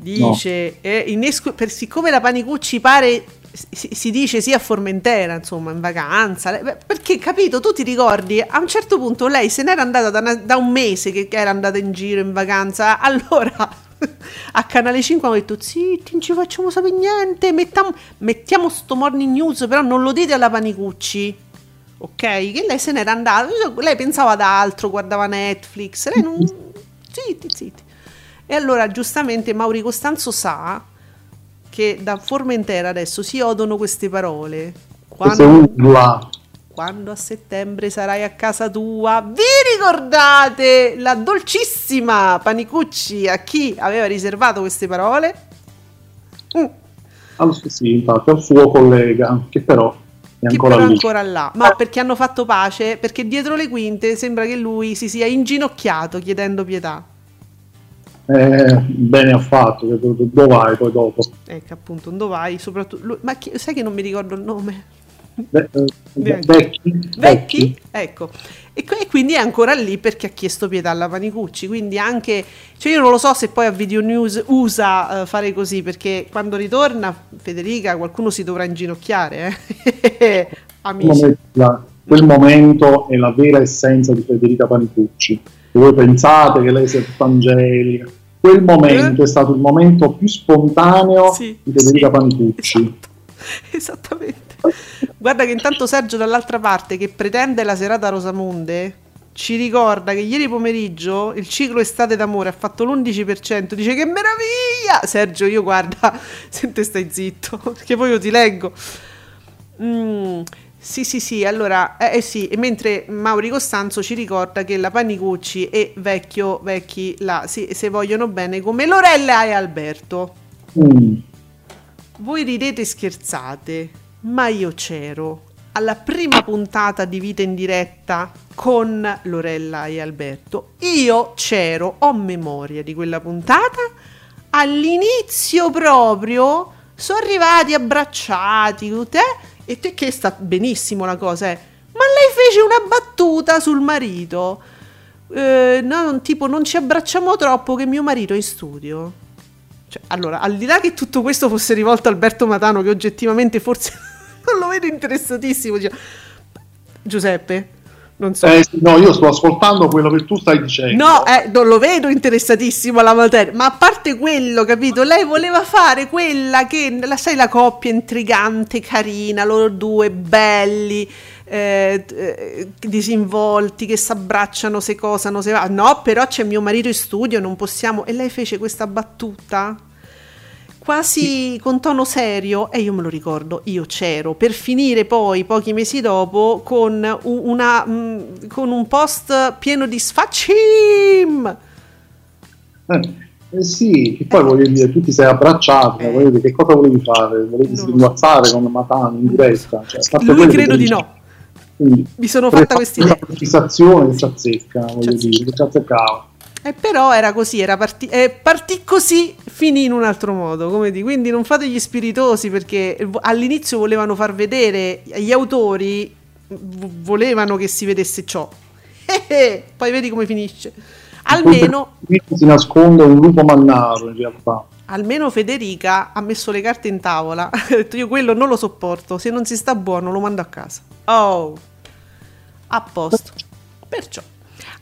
quindi. Dice, no. Eh, in escu- per, siccome la Panicucci pare... Si, si dice sia a Formentera, insomma, in vacanza, perché, capito, tu ti ricordi, a un certo punto lei se n'era andata da, una, da un mese che, che era andata in giro in vacanza, allora a Canale cinque hanno detto zitti, non ci facciamo sapere niente, mettiamo, mettiamo sto Morning News, però non lo dite alla Panicucci, ok? Che lei se n'era andata, lei pensava ad altro, guardava Netflix, lei non... zitti, zitti. E allora giustamente Mauri Costanzo sa che da Formentera adesso si odono queste parole. Quando, quando a settembre sarai a casa tua. Vi ricordate la dolcissima Panicucci a chi aveva riservato queste parole? Mm. Allora, sì, infatti, al suo collega, che però è ancora, che però lì. ancora là. Ma eh. perché hanno fatto pace? Perché dietro le quinte sembra che lui si sia inginocchiato chiedendo pietà. Eh, bene ha fatto, dove vai poi dopo? Ecco appunto, dove vai soprattutto lui, ma chi, sai che non mi ricordo il nome? Be- Vecchi. Vecchi? Ecco, e, e quindi è ancora lì perché ha chiesto pietà alla Panicucci, quindi anche, cioè io non lo so se poi a Video News usa uh, fare così, perché quando ritorna Federica qualcuno si dovrà inginocchiare, eh? Amici, la, quel momento è la vera essenza di Federica Panicucci. Se voi pensate che lei sia tutta angelica, quel momento eh? è stato il momento più spontaneo, sì, di Federica, sì, Panicucci. Esatto. Esattamente. Guarda che intanto Sergio dall'altra parte, che pretende la serata Rosamunde, ci ricorda che ieri pomeriggio il ciclo Estate d'amore ha fatto l'undici per cento. Dice che meraviglia! Sergio, io guarda, se te stai zitto, perché poi io ti leggo. Mm. Sì, sì, sì, allora, eh, eh sì, mentre Mauri Costanzo ci ricorda che la Panicucci e Vecchio Vecchi là, sì, se vogliono bene come Lorella e Alberto. Mm. Voi ridete e scherzate, ma io c'ero alla prima puntata di Vita in diretta con Lorella e Alberto. Io c'ero, ho memoria di quella puntata, all'inizio proprio sono arrivati abbracciati tutte, eh? E te che sta benissimo la cosa, eh? Ma lei fece una battuta sul marito, eh, no, tipo non ci abbracciamo troppo che mio marito è in studio. Cioè, allora, al di là che tutto questo fosse rivolto a Alberto Matano, che oggettivamente forse non lo vedo interessatissimo, cioè, Giuseppe, non so. Eh, no, io sto ascoltando quello che tu stai dicendo. No, eh, non lo vedo interessatissimo alla materia, ma a parte quello, capito? Lei voleva fare quella che, la sai, la coppia intrigante, carina, loro due belli, eh, eh, disinvolti, che si abbracciano se cosano, se va. No, però c'è mio marito in studio, non possiamo. E lei fece questa battuta quasi con tono serio, e io me lo ricordo, io c'ero, per finire poi pochi mesi dopo con una con un post pieno di sfaccim. Eh, eh sì, che poi eh. voglio dire, tu ti sei abbracciato, eh. voglio dire, che cosa volevi fare? Volevi sguazzare con Matano in diretta? Cioè, lui credo di no. Quindi, mi sono fatta questa idea. La fissazione si azzecca, voglio c'è dire, si azzeccava. Eh, però era così, era parti- eh, partì così, finì in un altro modo, come di, quindi non fate gli spiritosi, perché all'inizio volevano far vedere, gli autori volevano che si vedesse ciò, eh, eh, poi vedi come finisce. Almeno si nasconde un lupo mannaro in realtà. Almeno Federica ha messo le carte in tavola, ha detto io quello non lo sopporto, se non si sta buono lo mando a casa. Oh, a posto. Perciò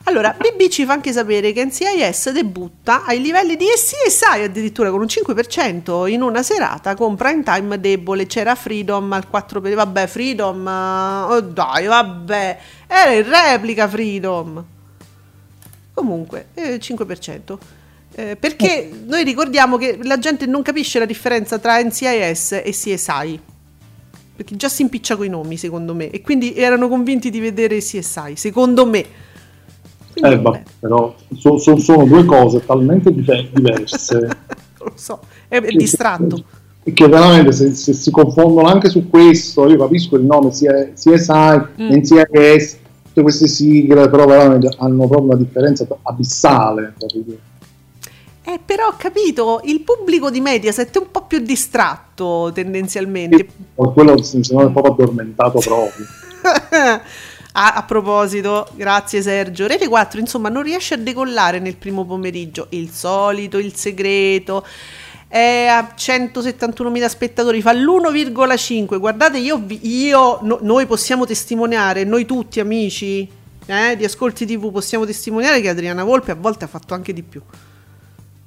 allora, B B ci fa anche sapere che N C I S debutta ai livelli di S I S I addirittura con un cinque per cento in una serata, con prime time debole, c'era Freedom al quattro per cento, vabbè Freedom, oh dai vabbè, era in replica Freedom, comunque eh, cinque per cento, eh, perché noi ricordiamo che la gente non capisce la differenza tra N C I S e C S I, perché già si impiccia coi nomi secondo me, e quindi erano convinti di vedere C S I, secondo me. Quindi, eh, vabbè, però so, so, sono due cose talmente diver- diverse. Lo so, è che, distratto. Che, che veramente se, se si confondono anche su questo, io capisco il nome sia C S I, mm. N C I S, tutte queste sigle, però veramente hanno proprio una differenza abissale. Eh, però ho capito, il pubblico di Mediaset è un po' più distratto tendenzialmente. O quello se no è proprio addormentato proprio. Ah, a proposito, grazie Sergio, Rete quattro insomma non riesce a decollare nel primo pomeriggio, il solito, il segreto, è a centosettantunomila spettatori, fa l'uno virgola cinque, guardate io, vi, io no, noi possiamo testimoniare, noi tutti amici eh, di Ascolti tivù possiamo testimoniare che Adriana Volpe a volte ha fatto anche di più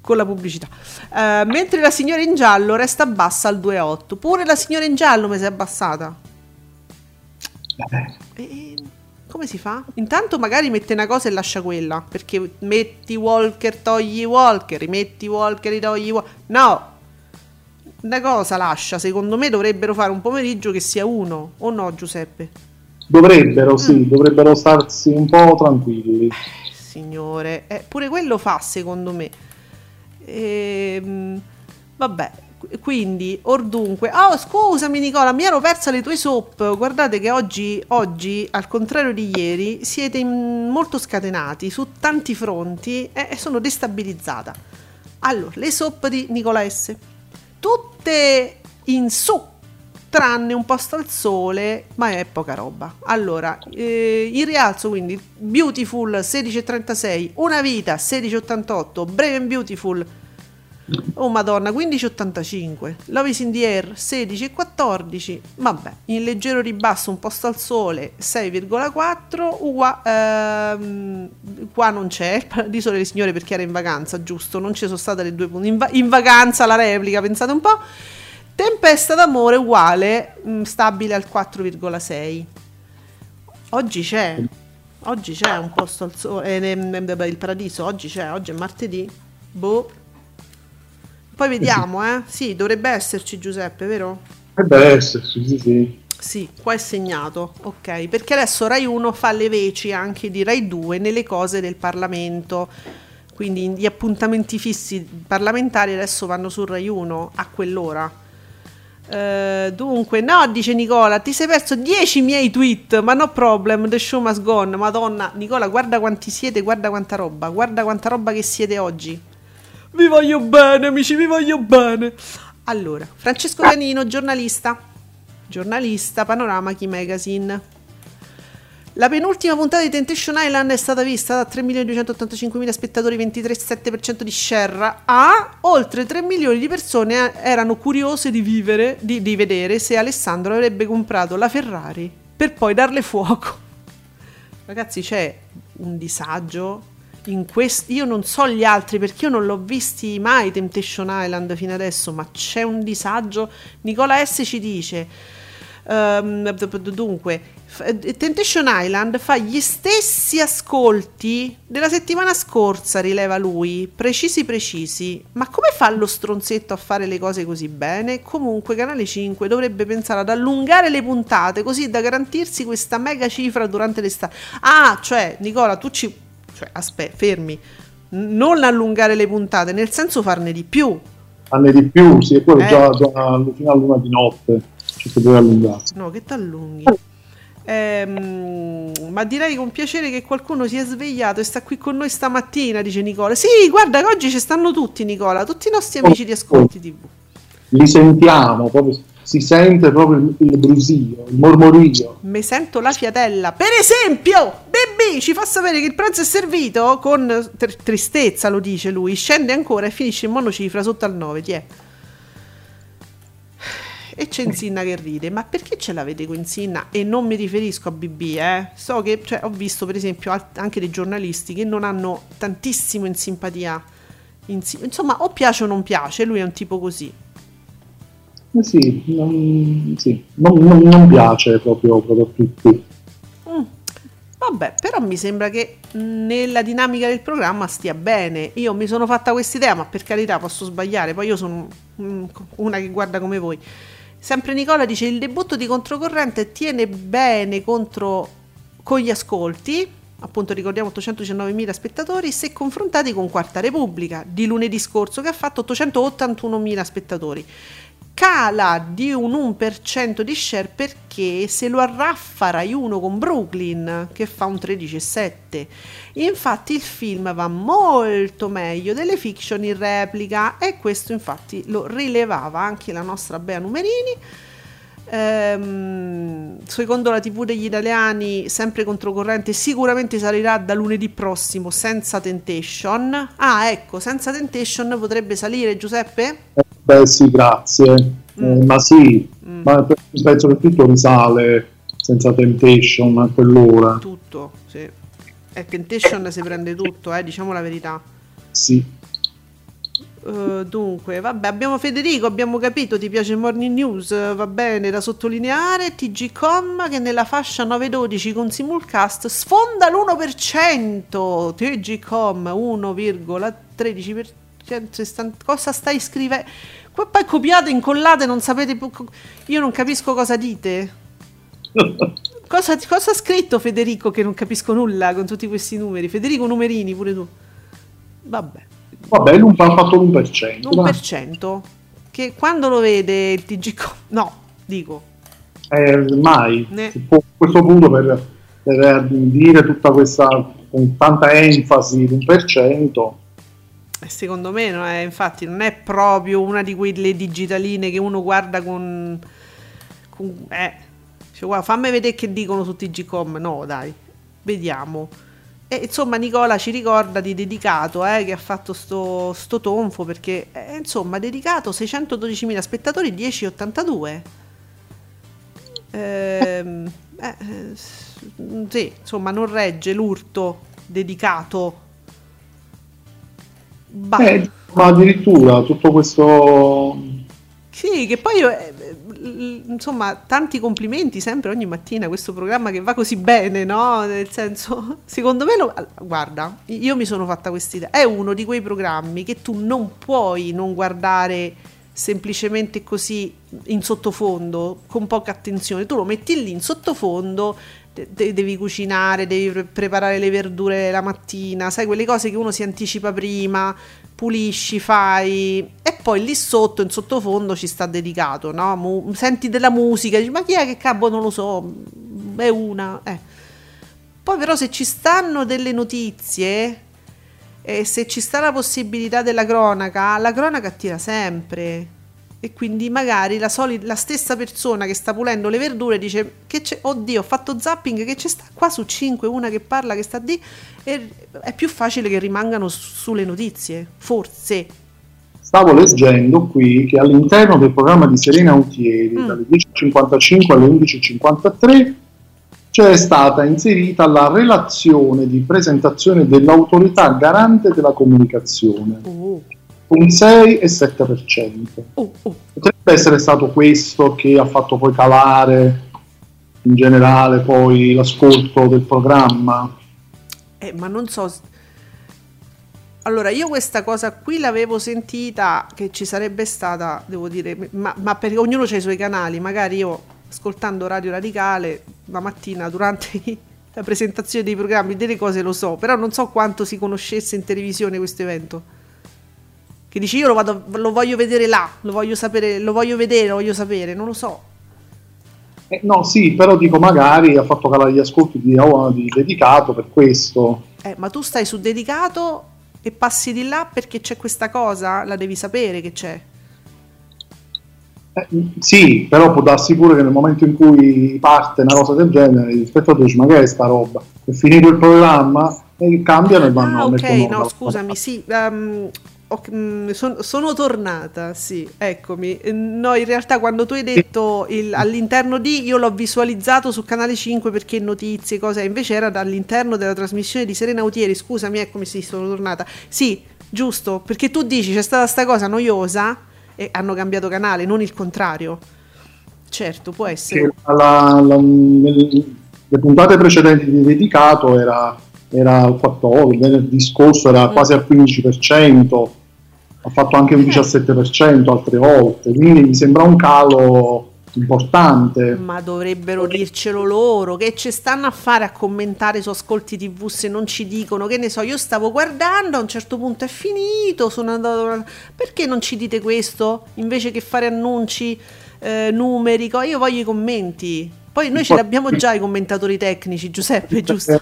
con la pubblicità, eh, mentre la signora in giallo resta bassa al due virgola otto, pure la signora in giallo mi si è abbassata. Eh, come si fa? Intanto magari mette una cosa e lascia quella, perché metti Walker, togli Walker, rimetti Walker, togli Walker, no, una cosa lascia, secondo me dovrebbero fare un pomeriggio che sia uno, o no Giuseppe? Dovrebbero, mm. sì, dovrebbero starsi un po' tranquilli, eh, signore, eh, pure quello fa secondo me, ehm, vabbè. Quindi, or dunque, oh scusami Nicola, mi ero persa le tue soap, guardate che oggi, oggi al contrario di ieri, siete molto scatenati su tanti fronti e eh, sono destabilizzata. Allora, le soap di Nicola S, tutte in su, tranne Un posto al sole, ma è poca roba. Allora, eh, in rialzo quindi Beautiful sedici virgola trentasei, Una vita sedici virgola ottantotto, Brave and Beautiful, oh madonna, quindici virgola ottantacinque, Love is in the air sedici virgola quattordici, vabbè, in leggero ribasso Un posto al sole sei virgola quattro, Ua, ehm, qua non c'è Il paradiso delle signore perché era in vacanza, giusto, non ci sono state le due punti in, va- in vacanza la replica, pensate un po'. Tempesta d'amore uguale, mh, stabile al quattro virgola sei. Oggi c'è, oggi c'è Un posto al sole, eh, eh, Il paradiso oggi c'è, oggi è martedì, boh. Poi vediamo, eh? Sì, dovrebbe esserci Giuseppe, vero? Dovrebbe esserci, sì, sì. Sì, qua è segnato, ok, perché adesso Rai uno fa le veci anche di Rai due nelle cose del Parlamento, quindi gli appuntamenti fissi parlamentari adesso vanno su Rai uno a quell'ora. Uh, dunque no, dice Nicola, ti sei perso dieci miei tweet, ma no problem, the show must go on. Madonna Nicola, guarda quanti siete, guarda quanta roba, guarda quanta roba che siete oggi. Vi voglio bene amici, vi voglio bene. Allora, Francesco Canino, giornalista giornalista, Panorama Key Magazine. La penultima puntata di Temptation Island è stata vista da tre milioni duecentottantacinquemila spettatori, ventitré virgola sette per cento di share. A oltre tre milioni di persone erano curiose di vivere, di, di vedere se Alessandro avrebbe comprato la Ferrari per poi darle fuoco. Ragazzi, c'è un disagio in quest- io non so gli altri perché io non l'ho visti mai Temptation Island fino adesso, ma c'è un disagio. Nicola S ci dice, Um, dunque Temptation Island fa gli stessi ascolti della settimana scorsa, rileva lui, precisi precisi, ma come fa lo stronzetto a fare le cose così bene? Comunque Canale cinque dovrebbe pensare ad allungare le puntate così da garantirsi questa mega cifra durante l'estate. Ah, cioè Nicola tu ci cioè, aspetta, fermi, non allungare le puntate nel senso farne di più, farne di più, sì, e poi eh. già, già fino all'una di notte. No, che t'allunghi. Ehm, ma direi con piacere che qualcuno si è svegliato e sta qui con noi stamattina, dice Nicola. Sì, guarda che oggi ci stanno tutti, Nicola, tutti i nostri amici di Ascolti tivù. Li sentiamo, proprio, si sente proprio il brusio, il mormorio. Mi sento la fiatella. Per esempio, Bebbi ci fa sapere che il pranzo è servito con tr- tristezza, lo dice lui, scende ancora e finisce in monocifra sotto al nove, ti è. E c'è Insinna che ride, ma perché ce l'avete con Insinna? E non mi riferisco a B B, eh? So che cioè, ho visto per esempio alt- anche dei giornalisti che non hanno tantissimo in simpatia, Insi- insomma o piace o non piace, lui è un tipo così. Eh sì, non, sì non, non, non piace proprio, proprio a tutti. Mm. Vabbè, però mi sembra che nella dinamica del programma stia bene. Io mi sono fatta questa idea, ma per carità posso sbagliare, poi io sono una che guarda come voi. Sempre Nicola dice il debutto di Controcorrente tiene bene contro con gli ascolti, appunto ricordiamo ottocentodiciannovemila spettatori se confrontati con Quarta Repubblica di lunedì scorso che ha fatto ottocentottantunomila spettatori, cala di un uno per cento di share perché se lo arraffa Rai uno con Brooklyn che fa un tredici virgola sette. Infatti il film va molto meglio delle fiction in replica e questo infatti lo rilevava anche la nostra Bea Numerini. Ehm, secondo la tivù degli italiani sempre Controcorrente sicuramente salirà da lunedì prossimo senza Temptation. Ah ecco, senza Temptation potrebbe salire Giuseppe? Beh sì, grazie. Mm. Eh, ma sì, mm. ma penso che tutto risale senza Temptation a quell'ora. Tutto, sì. E Temptation si prende tutto, eh, diciamo la verità. Sì. Uh, dunque, vabbè, abbiamo Federico, abbiamo capito, ti piace Morning News, va bene, da sottolineare. T G com che nella fascia nove dodici con simulcast sfonda l'uno per cento, T G com uno virgola tredici per cento, cosa stai scrivendo? Poi, poi copiate, incollate, non sapete, io non capisco cosa dite. Cosa, cosa ha scritto Federico che non capisco nulla con tutti questi numeri? Federico Numerini pure tu. Vabbè. Vabbè, non ha fatto l'uno per cento. l'uno per cento che quando lo vede il T G com? No, dico. Eh, mai. Ne. A questo punto per, per dire tutta questa, con tanta enfasi, l'uno per cento. Secondo me, no, eh, infatti, non è proprio una di quelle digitaline che uno guarda con... con eh, cioè, guarda, fammi vedere che dicono su T G com. No, dai, vediamo. E insomma Nicola ci ricorda di Dedicato eh, che ha fatto sto, sto tonfo perché eh, insomma Dedicato seicentododicimila spettatori, dieci virgola ottantadue ehm, eh, sì insomma non regge l'urto Dedicato. Bah. Eh, ma addirittura tutto questo sì che poi eh, insomma tanti complimenti sempre ogni mattina, questo programma che va così bene, no? Nel senso, secondo me lo, guarda, io mi sono fatta quest'idea, è uno di quei programmi che tu non puoi non guardare semplicemente così in sottofondo con poca attenzione, tu lo metti lì in sottofondo, de- devi cucinare, devi pre- preparare le verdure la mattina, sai quelle cose che uno si anticipa prima, pulisci, fai e poi lì sotto in sottofondo ci sta dedicato, no? Mu- senti della musica, dici, ma chi è che cavolo, non lo so, è una, eh. Poi però se ci stanno delle notizie e se ci sta la possibilità della cronaca, la cronaca attira sempre, e quindi magari la, soli- la stessa persona che sta pulendo le verdure dice, che c'è, oddio, ho fatto zapping, che c'è sta qua su cinque una che parla, che sta di, e è più facile che rimangano su- sulle notizie, forse. Stavo leggendo qui che all'interno del programma di Serena Autieri mm. dalle dieci e cinquantacinque alle undici e cinquantatré c'è stata inserita la relazione di presentazione dell'autorità garante della comunicazione uh. un sei e sette percento. Uh, uh. Potrebbe essere stato questo che ha fatto poi calare in generale poi l'ascolto del programma. Eh, ma non so. Allora, io questa cosa qui l'avevo sentita che ci sarebbe stata, devo dire, ma, ma perché ognuno ha i suoi canali, magari io ascoltando Radio Radicale la mattina durante la presentazione dei programmi delle cose lo so, però non so quanto si conoscesse in televisione questo evento. Che dici, io lo, vado, lo voglio vedere là, lo voglio sapere, lo voglio vedere, lo voglio sapere, non lo so. Eh, no, sì, però dico, magari ha fatto calare gli ascolti di, di Dedicato per questo. Eh, ma tu stai su Dedicato e passi di là perché c'è questa cosa, la devi sapere che c'è. Eh, sì, però può darsi pure che nel momento in cui parte una cosa del genere, gli spettatori dicono, ma che è sta roba? È finito il programma, e cambiano e vanno. Ah, ok, no, no, scusami, sì... Um, Okay, sono, sono tornata, sì, eccomi. No, in realtà quando tu hai detto il, all'interno di, io l'ho visualizzato su Canale cinque perché notizie, cosa, invece era dall'interno della trasmissione di Serena Autieri. Scusami, eccomi, sì, sono tornata. Sì, giusto, perché tu dici c'è stata sta cosa noiosa e hanno cambiato canale, non il contrario. Certo, può essere. La, la, le puntate precedenti di Dedicato era... era al quattordici, venerdì scorso era quasi al quindici percento, ha fatto anche un diciassette percento altre volte, quindi mi sembra un calo importante. Ma dovrebbero dircelo loro, che ci stanno a fare a commentare su Ascolti tivù se non ci dicono, che ne so, io stavo guardando, a un certo punto è finito, sono andato, perché non ci dite questo? Invece che fare annunci, eh, numeri, io voglio i commenti. Poi noi ce l'abbiamo già i commentatori tecnici, Giuseppe, giusto?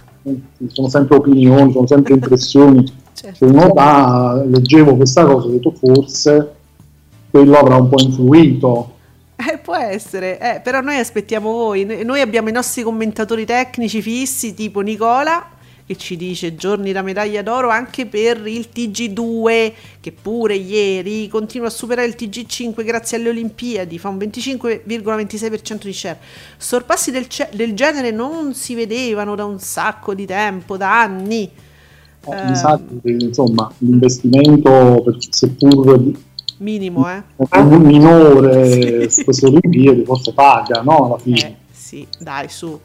Sono sempre opinioni, sono sempre impressioni. Certo. Se uno va, leggevo questa cosa, ho detto forse quello avrà un po' influito. Eh, può essere, eh, però noi aspettiamo voi. Noi abbiamo i nostri commentatori tecnici fissi, tipo Nicola, che ci dice giorni da medaglia d'oro anche per il T G due, che pure ieri continua a superare il T G cinque grazie alle Olimpiadi, fa un venticinque virgola ventisei percento di share. Sorpassi del, ce- del genere non si vedevano da un sacco di tempo, da anni. Eh, eh, mi sa che, insomma, l'investimento, seppur minimo, eh? minore, sì. Queste Olimpiadi forse paga, no? Alla fine. Eh, sì, dai, su.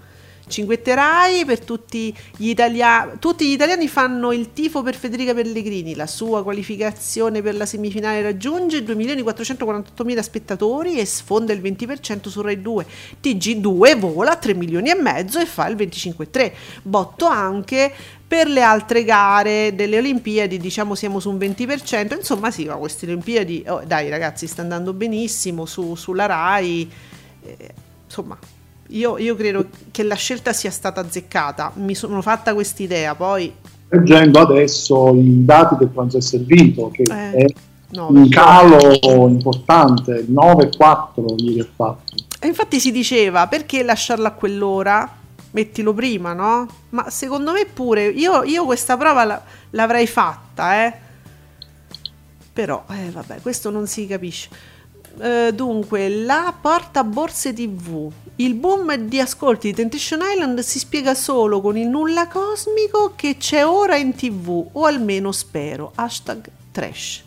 Cinguetterai per tutti gli italiani. Tutti gli italiani fanno il tifo per Federica Pellegrini. La sua qualificazione per la semifinale raggiunge due milioni quattrocentoquarantottomila spettatori e sfonda il venti percento su Rai due. T G due vola a tre milioni e mezzo e fa il venticinque virgola tre. Botto anche per le altre gare delle Olimpiadi, diciamo siamo su un venti percento. Insomma, sì, ma queste Olimpiadi, oh, dai ragazzi, sta andando benissimo su, sulla Rai. Eh, insomma. Io, io credo che la scelta sia stata azzeccata, mi sono fatta quest'idea. Poi leggendo adesso i dati del Francesco Servito, che eh, è no, un calo no. importante, nove virgola quattro ieri ha fatto. E infatti si diceva, perché lasciarlo a quell'ora? Mettilo prima, no? Ma secondo me pure, io, io questa prova la, l'avrei fatta, eh? Però, eh, vabbè, questo non si capisce. Uh, dunque, la portaborse tivù, il boom di ascolti di Temptation Island si spiega solo con il nulla cosmico che c'è ora in tivù, o almeno spero, hashtag trash.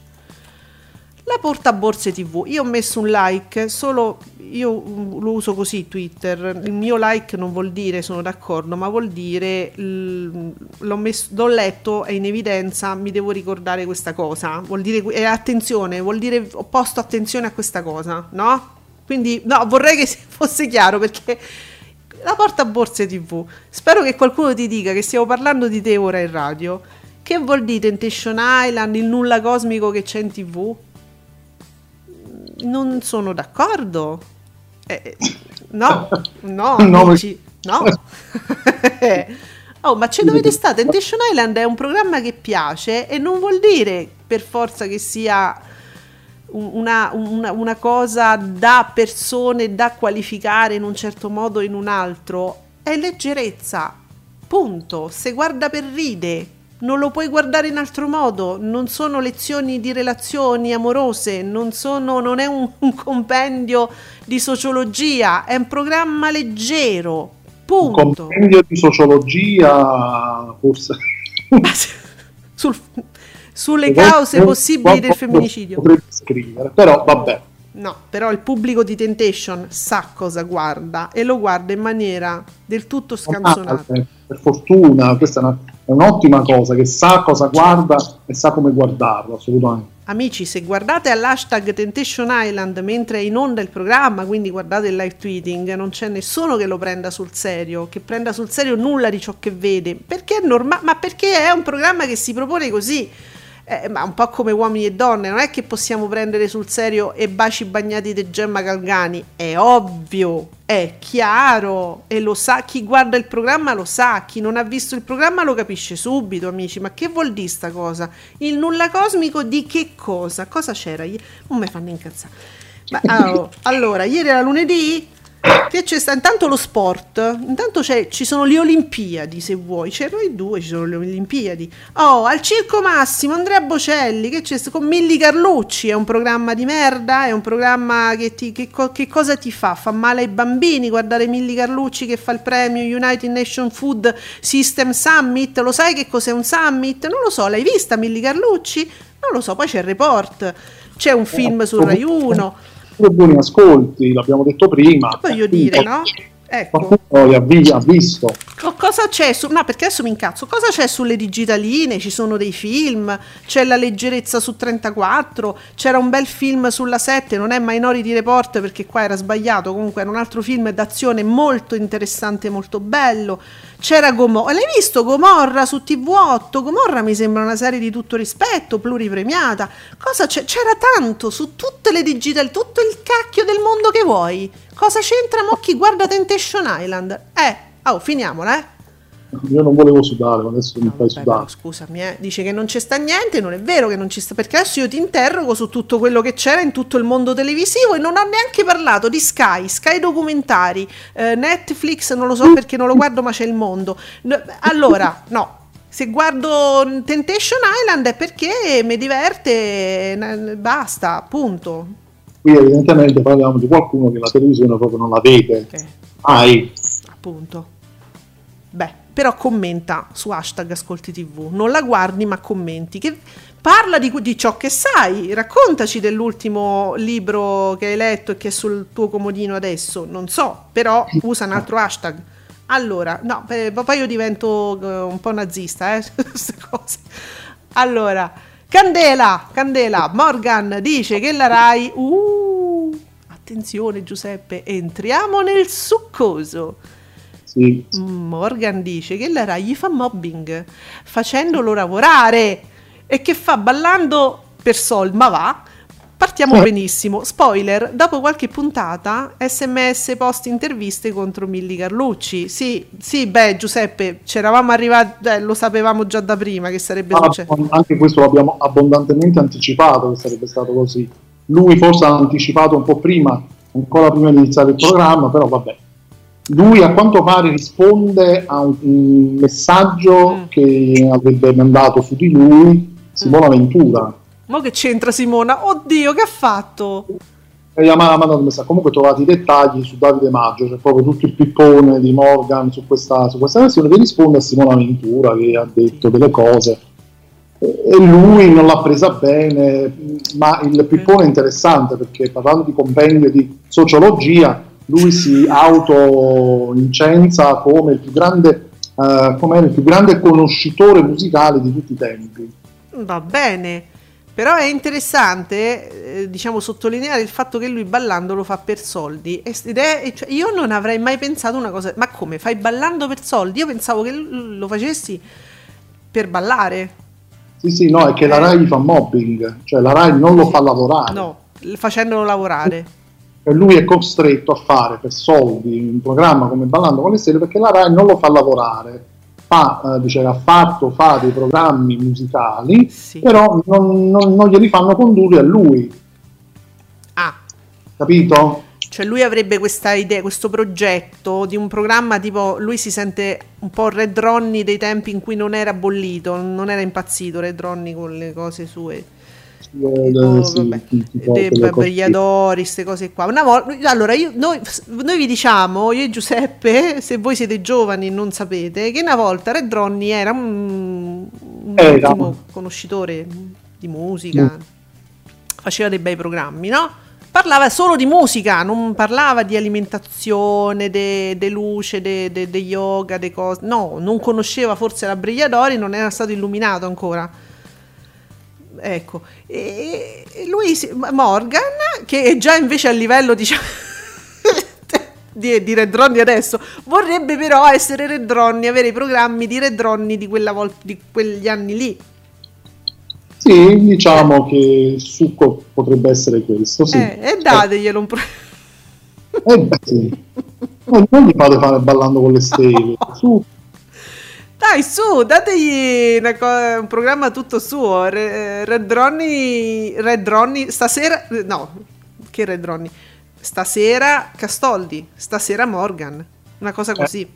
La portaborse tivù, io ho messo un like, solo io lo uso così Twitter, il mio like non vuol dire sono d'accordo, ma vuol dire l'ho, messo, l'ho letto, è in evidenza, mi devo ricordare questa cosa, vuol dire eh, attenzione, vuol dire ho posto attenzione a questa cosa, no? Quindi no, vorrei che fosse chiaro, perché la portaborse tivù, spero che qualcuno ti dica che stiamo parlando di te ora in radio, che vuol dire Temptation Island, il nulla cosmico che c'è in tivù? non sono d'accordo. Eh, no, no, no, amici, no. Oh, ma c'è dove sta? Temptation Island è un programma che piace e non vuol dire per forza che sia una, una, una cosa da persone da qualificare in un certo modo o in un altro. È leggerezza, punto. Se guarda per ride, non lo puoi guardare in altro modo. Non sono lezioni di relazioni amorose, non sono, non è un, un compendio di sociologia, è un programma leggero. Punto. Un compendio di sociologia, forse. Sul, sulle cause non, possibili non, del femminicidio. Potrebbe scrivere, però vabbè. No, però il pubblico di Temptation sa cosa guarda e lo guarda in maniera del tutto scanzonata. Ah, per fortuna, questa è, una, è un'ottima cosa, che sa cosa guarda e sa come guardarlo, assolutamente. Amici, se guardate all'hashtag Temptation Island mentre è in onda il programma, quindi guardate il live tweeting, non c'è nessuno che lo prenda sul serio, che prenda sul serio nulla di ciò che vede, perché è normale, ma perché è un programma che si propone così. Eh, ma un po' come Uomini e Donne, non è che possiamo prendere sul serio e Baci bagnati di Gemma Galgani, è ovvio, è chiaro e lo sa, chi guarda il programma lo sa, chi non ha visto il programma lo capisce subito, amici, ma che vuol dire sta cosa? Il nulla cosmico di che cosa? Cosa c'era? Non mi fanno incazzare. Ma, oh, allora, ieri era lunedì, che c'è sta intanto lo sport, intanto c'è, ci sono le Olimpiadi, se vuoi c'erano i due, ci sono le Olimpiadi. Oh, al Circo Massimo Andrea Bocelli, che c'è con Milly Carlucci, è un programma di merda, è un programma che, ti, che, che cosa ti fa? Fa male ai bambini guardare Milly Carlucci che fa il premio United Nations Food System Summit? Lo sai che cos'è un summit? Non lo so, l'hai vista Milly Carlucci? Non lo so. Poi c'è il Report, c'è un film su Rai uno. Buoni ascolti, l'abbiamo detto prima. Voglio dire, quindi, no? Ecco. Poi ha visto. Cosa c'è su, no, perché adesso mi incazzo. Cosa c'è sulle digitaline? Ci sono dei film, c'è la leggerezza su trentaquattro, c'era un bel film sulla sette, non è Minority Report perché qua era sbagliato, comunque era un altro film d'azione molto interessante, molto bello. C'era Gomorra, l'hai visto Gomorra su T V otto? Gomorra mi sembra una serie di tutto rispetto, pluripremiata. Cosa c'è? C'era tanto su tutte le digital, tutto il cacchio del mondo che vuoi. Cosa c'entra mo chi guarda Temptation Island? Eh, oh, finiamola, eh. Io non volevo sudare, ma adesso no, mi fai sudare. No, scusami, eh. Dice che non c'è sta niente, non è vero che non ci sta, perché adesso io ti interrogo su tutto quello che c'era in tutto il mondo televisivo e non ho neanche parlato di Sky, Sky documentari, eh, Netflix, non lo so perché non lo guardo, ma c'è il mondo. Allora, no, se guardo Temptation Island è perché mi diverte, basta, punto. Qui evidentemente parliamo di qualcuno che la televisione proprio non la vede. Okay. Mai. Appunto. Beh. Però commenta su hashtag Ascolti tivù, non la guardi ma commenti, che parla di, di ciò che sai, raccontaci dell'ultimo libro che hai letto e che è sul tuo comodino adesso, non so, però usa un altro hashtag. Allora, no, eh, poi io divento eh, un po' nazista, eh, queste cose. Allora, Candela, Candela, Morgan dice che la Rai, uh, attenzione Giuseppe, entriamo nel succoso. Sì. Morgan dice che la Rai gli fa mobbing facendolo lavorare e che fa ballando per sol, ma va, partiamo eh. benissimo, spoiler, dopo qualche puntata sms post interviste contro Milly Carlucci. Sì, sì, beh Giuseppe, c'eravamo arrivati, eh, lo sapevamo già da prima che sarebbe ah, successo, anche questo l'abbiamo abbondantemente anticipato che sarebbe stato così, lui forse ha anticipato un po' prima, ancora prima di iniziare il programma, però vabbè. Lui a quanto pare risponde a un messaggio mm. che avrebbe mandato su di lui Simona mm. Ventura. Ma che c'entra Simona? Oddio, che ha fatto? E ha mandato un messaggio. Comunque trovate i dettagli su Davide Maggio, c'è cioè proprio tutto il pippone di Morgan su questa, su questa versione che risponde a Simona Ventura che ha detto delle cose. E lui non l'ha presa bene, ma il pippone è interessante perché parlando di compendio di sociologia lui si autoincensa come il più grande uh, come il più grande conoscitore musicale di tutti i tempi. Va bene, però è interessante eh, diciamo sottolineare il fatto che lui ballando lo fa per soldi ed è, cioè, io non avrei mai pensato una cosa, ma come fai ballando per soldi? Io pensavo che lo facessi per ballare. Sì sì, no, è che la Rai fa mobbing, cioè la Rai non lo fa lavorare. No, facendolo lavorare. Lui è costretto a fare per soldi un programma come Ballando con le Stelle, perché la Rai non lo fa lavorare. Fa, eh, dice, ha fatto, fa dei programmi musicali, sì, però non, non, non glieli fanno condurre a lui. Ah. Capito? Cioè lui avrebbe questa idea, questo progetto di un programma tipo, lui si sente un po' Red Ronnie dei tempi in cui non era bollito, non era impazzito Red Ronnie con le cose sue. Oh, sì, per gli adori, queste cose qua. Una volta, allora io, noi, noi vi diciamo, io e Giuseppe, se voi siete giovani e non sapete, che una volta Red Ronnie era un, un era. ottimo conoscitore di musica, mm. faceva dei bei programmi, no? Parlava solo di musica, non parlava di alimentazione, de, de luce, de, de, de yoga, de cose, no, non conosceva forse la Brigliadori, non era stato illuminato ancora. Ecco, e lui, Morgan, che è già invece a livello, diciamo, di, di Red Ronnie adesso, vorrebbe però essere Red Ronnie, avere i programmi di Red Ronnie di, quella volta, di quegli anni lì. Sì, diciamo che il succo potrebbe essere questo, sì. Eh, e dateglielo un pro- eh beh, sì. No, non gli fate fare Ballando con le Stelle, su. Dai, su, dategli una co- un programma tutto suo. Re- Red Ronnie, Red Ronnie, stasera, no, che Red Ronnie, stasera Castoldi, stasera Morgan, una cosa così. Eh.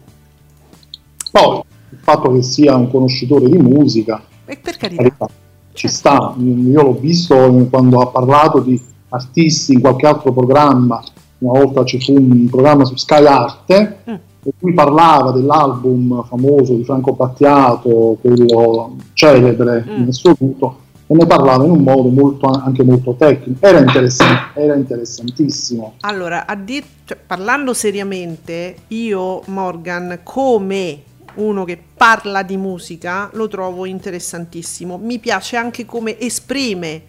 Poi, il fatto che sia un conoscitore di musica, e per carità, ci sta, io l'ho visto quando ha parlato di artisti in qualche altro programma, una volta ci fu un programma su Sky Arte, mm. e lui parlava dell'album famoso di Franco Battiato, quello celebre mm. nel suo tutto, e ne parlava in un modo molto, anche molto tecnico, era, interessante, era interessantissimo. Allora, a dir, cioè, parlando seriamente, io Morgan come uno che parla di musica lo trovo interessantissimo, mi piace anche come esprime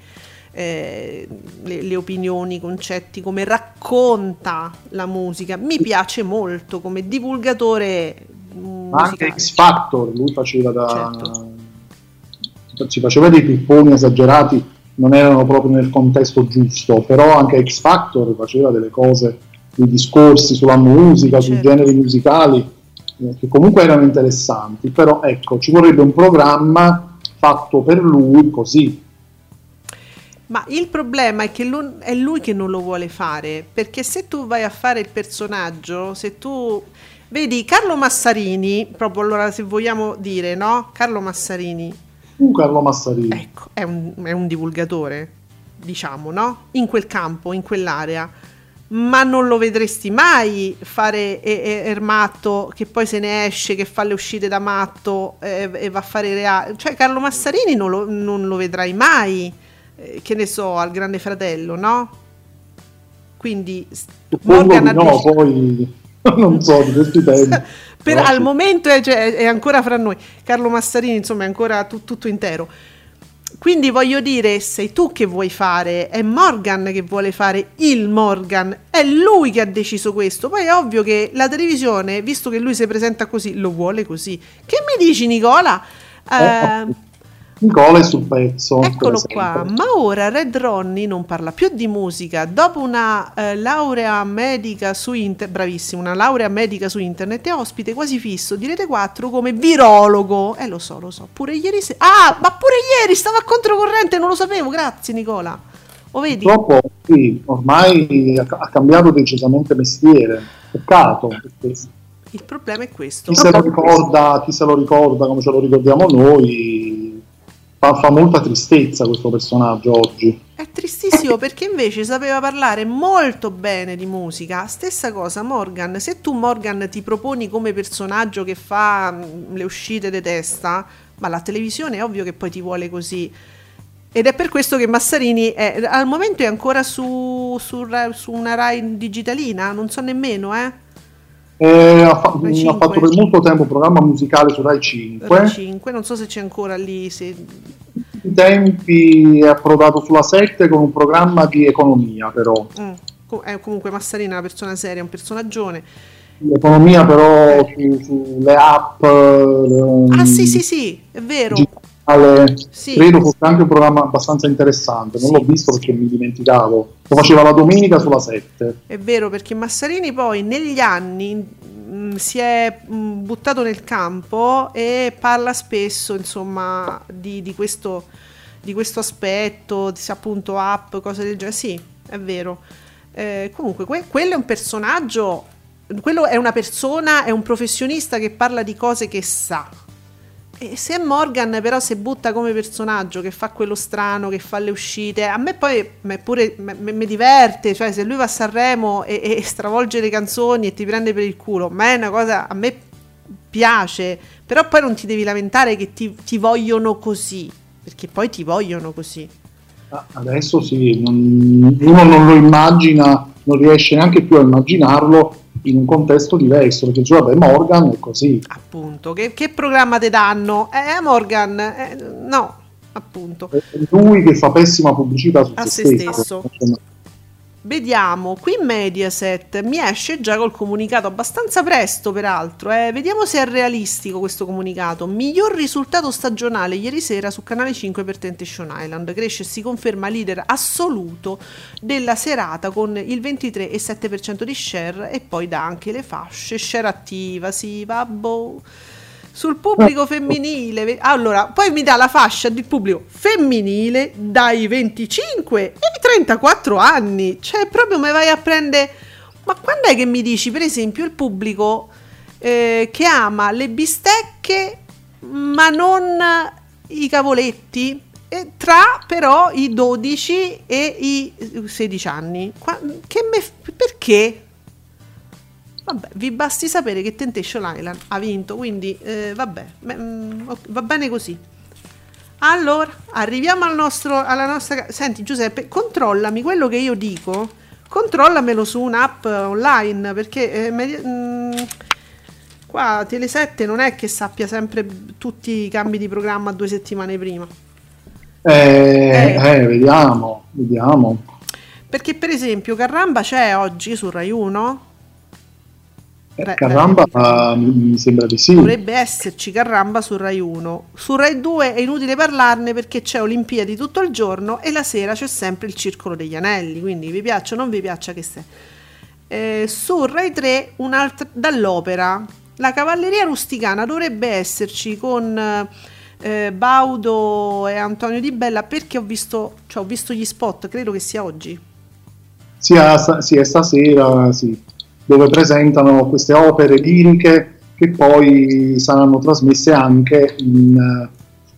Eh, le, le opinioni, i concetti, come racconta la musica, mi piace molto come divulgatore musicale. Anche X Factor, lui faceva da certo. ci faceva dei pipponi esagerati, non erano proprio nel contesto giusto, però anche X Factor faceva delle cose, dei discorsi sulla musica, certo. sui generi musicali eh, che comunque erano interessanti, però ecco, ci vorrebbe un programma fatto per lui così. Ma il problema è che lui, è lui che non lo vuole fare, perché se tu vai a fare il personaggio, se tu vedi Carlo Massarini, proprio allora se vogliamo dire, no? Carlo Massarini. Uh, Carlo Massarini. Ecco, è un, è un divulgatore, diciamo, no? In quel campo, in quell'area, ma non lo vedresti mai fare e- e- il matto che poi se ne esce, che fa le uscite da matto e, e va a fare reali. Cioè Carlo Massarini non lo, non lo vedrai mai. Che ne so, al Grande Fratello, no? Quindi Morgan no, dice... poi non so di questi tempi. Per, al momento è, cioè, è ancora fra noi. Carlo Massarini, insomma, è ancora tu, tutto intero. Quindi voglio dire, sei tu che vuoi fare, è Morgan che vuole fare il Morgan, è lui che ha deciso questo. Poi è ovvio che la televisione, visto che lui si presenta così, lo vuole così. Che mi dici, Nicola? Eh, eh. Nicola è sul pezzo. Eccolo qua. Ma ora Red Ronnie non parla più di musica. Dopo una eh, laurea medica su internet, bravissimo, una laurea medica su internet, è ospite quasi fisso di Rete quattro come virologo. Eh, lo so, lo so. Pure ieri se- Ah, ma pure ieri stava a controcorrente, non lo sapevo. Grazie Nicola. Lo vedi? Purtroppo sì, ormai ha cambiato decisamente mestiere. Peccato. Il problema è questo. Chi se lo ricorda, chi se lo ricorda come ce lo ricordiamo noi. Fa, fa molta tristezza questo personaggio oggi. È tristissimo perché invece sapeva parlare molto bene di musica. Stessa cosa Morgan, se tu Morgan ti proponi come personaggio che fa le uscite di testa, ma la televisione è ovvio che poi ti vuole così. Ed è per questo che Massarini è, al momento è ancora su, su, su una Rai digitalina, non so nemmeno, eh. Eh, ha, fa- ha fatto per molto tempo un programma musicale su Rai cinque, Rai cinque, non so se c'è ancora lì. Se... I tempi è approdato sulla sette con un programma di economia, però mm. eh, comunque Massarina è una persona seria, un personaggione. L'economia però su, sulle app. Ah ehm... sì sì sì, è vero. Canale sì. Credo fosse anche un programma abbastanza interessante, non sì, l'ho visto perché mi dimenticavo, lo faceva la domenica sulla sette. È vero, perché Massarini poi negli anni mh, si è mh, buttato nel campo e parla spesso, insomma, di, di, questo, di questo aspetto, di, appunto, app, cose del genere. Sì, è vero. Eh, comunque que- quello è un personaggio, quello è una persona, è un professionista che parla di cose che sa. E se è Morgan, però, se butta come personaggio che fa quello strano, che fa le uscite, a me poi me pure mi diverte, cioè se lui va a Sanremo e, e stravolge le canzoni e ti prende per il culo, ma è una cosa, a me piace, però poi non ti devi lamentare che ti, ti vogliono così, perché poi ti vogliono così. Adesso sì, non, uno non lo immagina, non riesce neanche più a immaginarlo in un contesto diverso, perché già, vabbè, Morgan è così, appunto, che, che programma te danno? Eh, Morgan, eh, no, appunto, è lui che fa pessima pubblicità su a se, se stesso, stesso. Vediamo, qui Mediaset mi esce già col comunicato abbastanza presto, peraltro, eh. Vediamo se è realistico questo comunicato. Miglior risultato stagionale ieri sera su Canale cinque per Temptation Island, cresce e si conferma leader assoluto della serata con il ventitré virgola sette per cento di share, e poi dà anche le fasce, share attiva, sì, vabbò. Sul pubblico femminile, allora, poi mi dà la fascia del pubblico femminile dai venticinque ai trentaquattro anni, cioè proprio me vai a prendere, ma quando è che mi dici, per esempio, il pubblico eh, che ama le bistecche ma non i cavoletti, e tra però i dodici e i sedici anni, che me, perché? Vabbè, vi basti sapere che Temptation Island ha vinto, quindi eh, vabbè, va bene così. Allora, arriviamo al nostro, alla nostra... Senti, Giuseppe, controllami quello che io dico, controllamelo su un'app online, perché eh, me, mh, qua Telesette non è che sappia sempre tutti i cambi di programma due settimane prima. Eh, eh. eh vediamo, vediamo. Perché, per esempio, Carramba c'è oggi su Rai uno? Carramba uh, mi sembra di sì. Dovrebbe esserci Carramba su Rai uno. Su Rai due è inutile parlarne perché c'è Olimpiadi tutto il giorno e la sera c'è sempre il Circolo degli Anelli, quindi vi piaccia o non vi piaccia che se eh, su Rai tre un'altra dall'opera, La Cavalleria Rusticana, dovrebbe esserci con eh, Baudo e Antonio Di Bella, perché ho visto, cioè, ho visto gli spot, credo che sia oggi. Sì, a, sì, è stasera, sì, dove presentano queste opere liriche che poi saranno trasmesse anche in,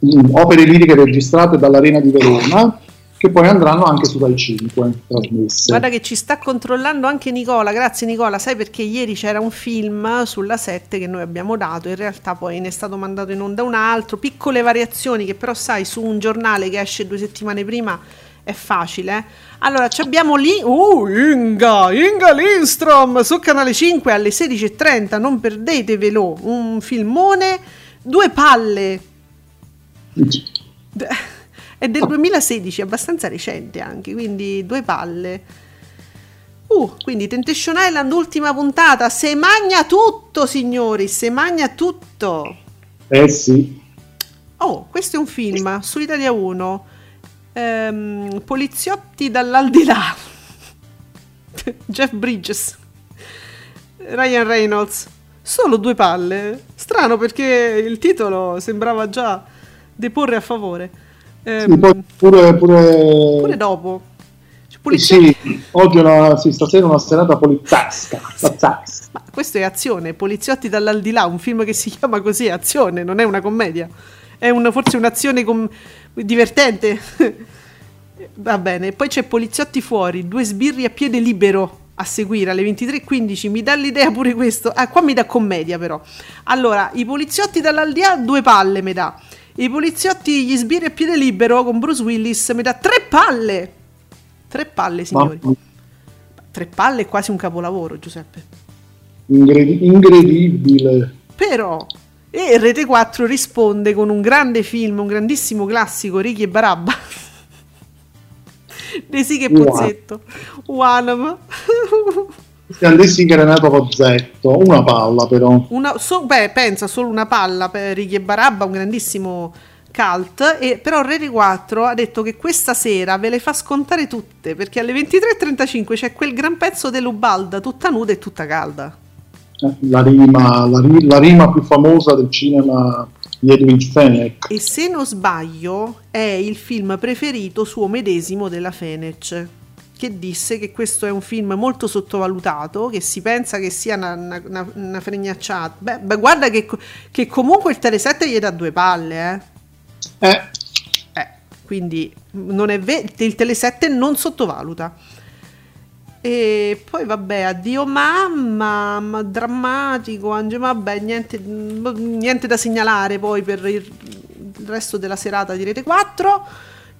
in opere liriche registrate dall'Arena di Verona, che poi andranno anche su Rai cinque trasmesse. Guarda che ci sta controllando anche Nicola, grazie Nicola, sai perché ieri c'era un film sulla sette che noi abbiamo dato, in realtà poi ne è stato mandato in onda un altro, piccole variazioni che però, sai, su un giornale che esce due settimane prima è facile, eh? Allora abbiamo lì uh, Inga Inga Lindstrom su Canale cinque alle sedici e trenta, non perdetevelo, un filmone, Due palle è del duemilasedici, abbastanza recente anche, quindi Due palle. Uh, quindi Temptation Island, ultima puntata, se magna tutto, signori, se magna tutto, eh sì. Oh, questo è un film su Italia uno, Um, poliziotti dall'aldilà, Jeff Bridges, Ryan Reynolds, solo due palle, strano perché il titolo sembrava già deporre a favore, um, sì, poi pure, pure... pure dopo, cioè, sì, sì, oggi è una, sì, stasera è una serata poliziasca. Ma questo è azione, poliziotti dall'aldilà, un film che si chiama così è azione, non è una commedia, è un, forse un'azione com- divertente. Va bene, poi c'è Poliziotti fuori, Due sbirri a piede libero a seguire alle ventitré e quindici, mi dà l'idea pure questo, ah, qua mi dà commedia però. Allora, i poliziotti dall'aldea, due palle mi dà, i poliziotti, gli sbirri a piede libero con Bruce Willis mi dà tre palle, tre palle signori, ma... tre palle è quasi un capolavoro, Giuseppe, Ingred- incredibile però. E Rete quattro risponde con un grande film, un grandissimo classico, Ricky e Barabba, De Sica e Pozzetto, Wanam, De Sica era nato Pozzetto, una palla però, una, so, beh pensa, solo una palla per Ricky e Barabba, un grandissimo cult, e però Rete quattro ha detto che questa sera ve le fa scontare tutte, perché alle ventitré e trentacinque c'è quel gran pezzo dell'Ubalda tutta nuda e tutta calda. La rima, la, ri, la rima più famosa del cinema di Edwin Fenech. E se non sbaglio è il film preferito suo medesimo della Fenech, che disse che questo è un film molto sottovalutato, che si pensa che sia una, una, una fregnacciata. Beh, beh, guarda che, che comunque il Telesette gli dà due palle, eh? Eh. eh quindi non è ve- il Telesette non sottovaluta. E poi vabbè, addio mamma, ma drammatico, Ange, vabbè, niente, niente da segnalare poi per il resto della serata di Rete quattro.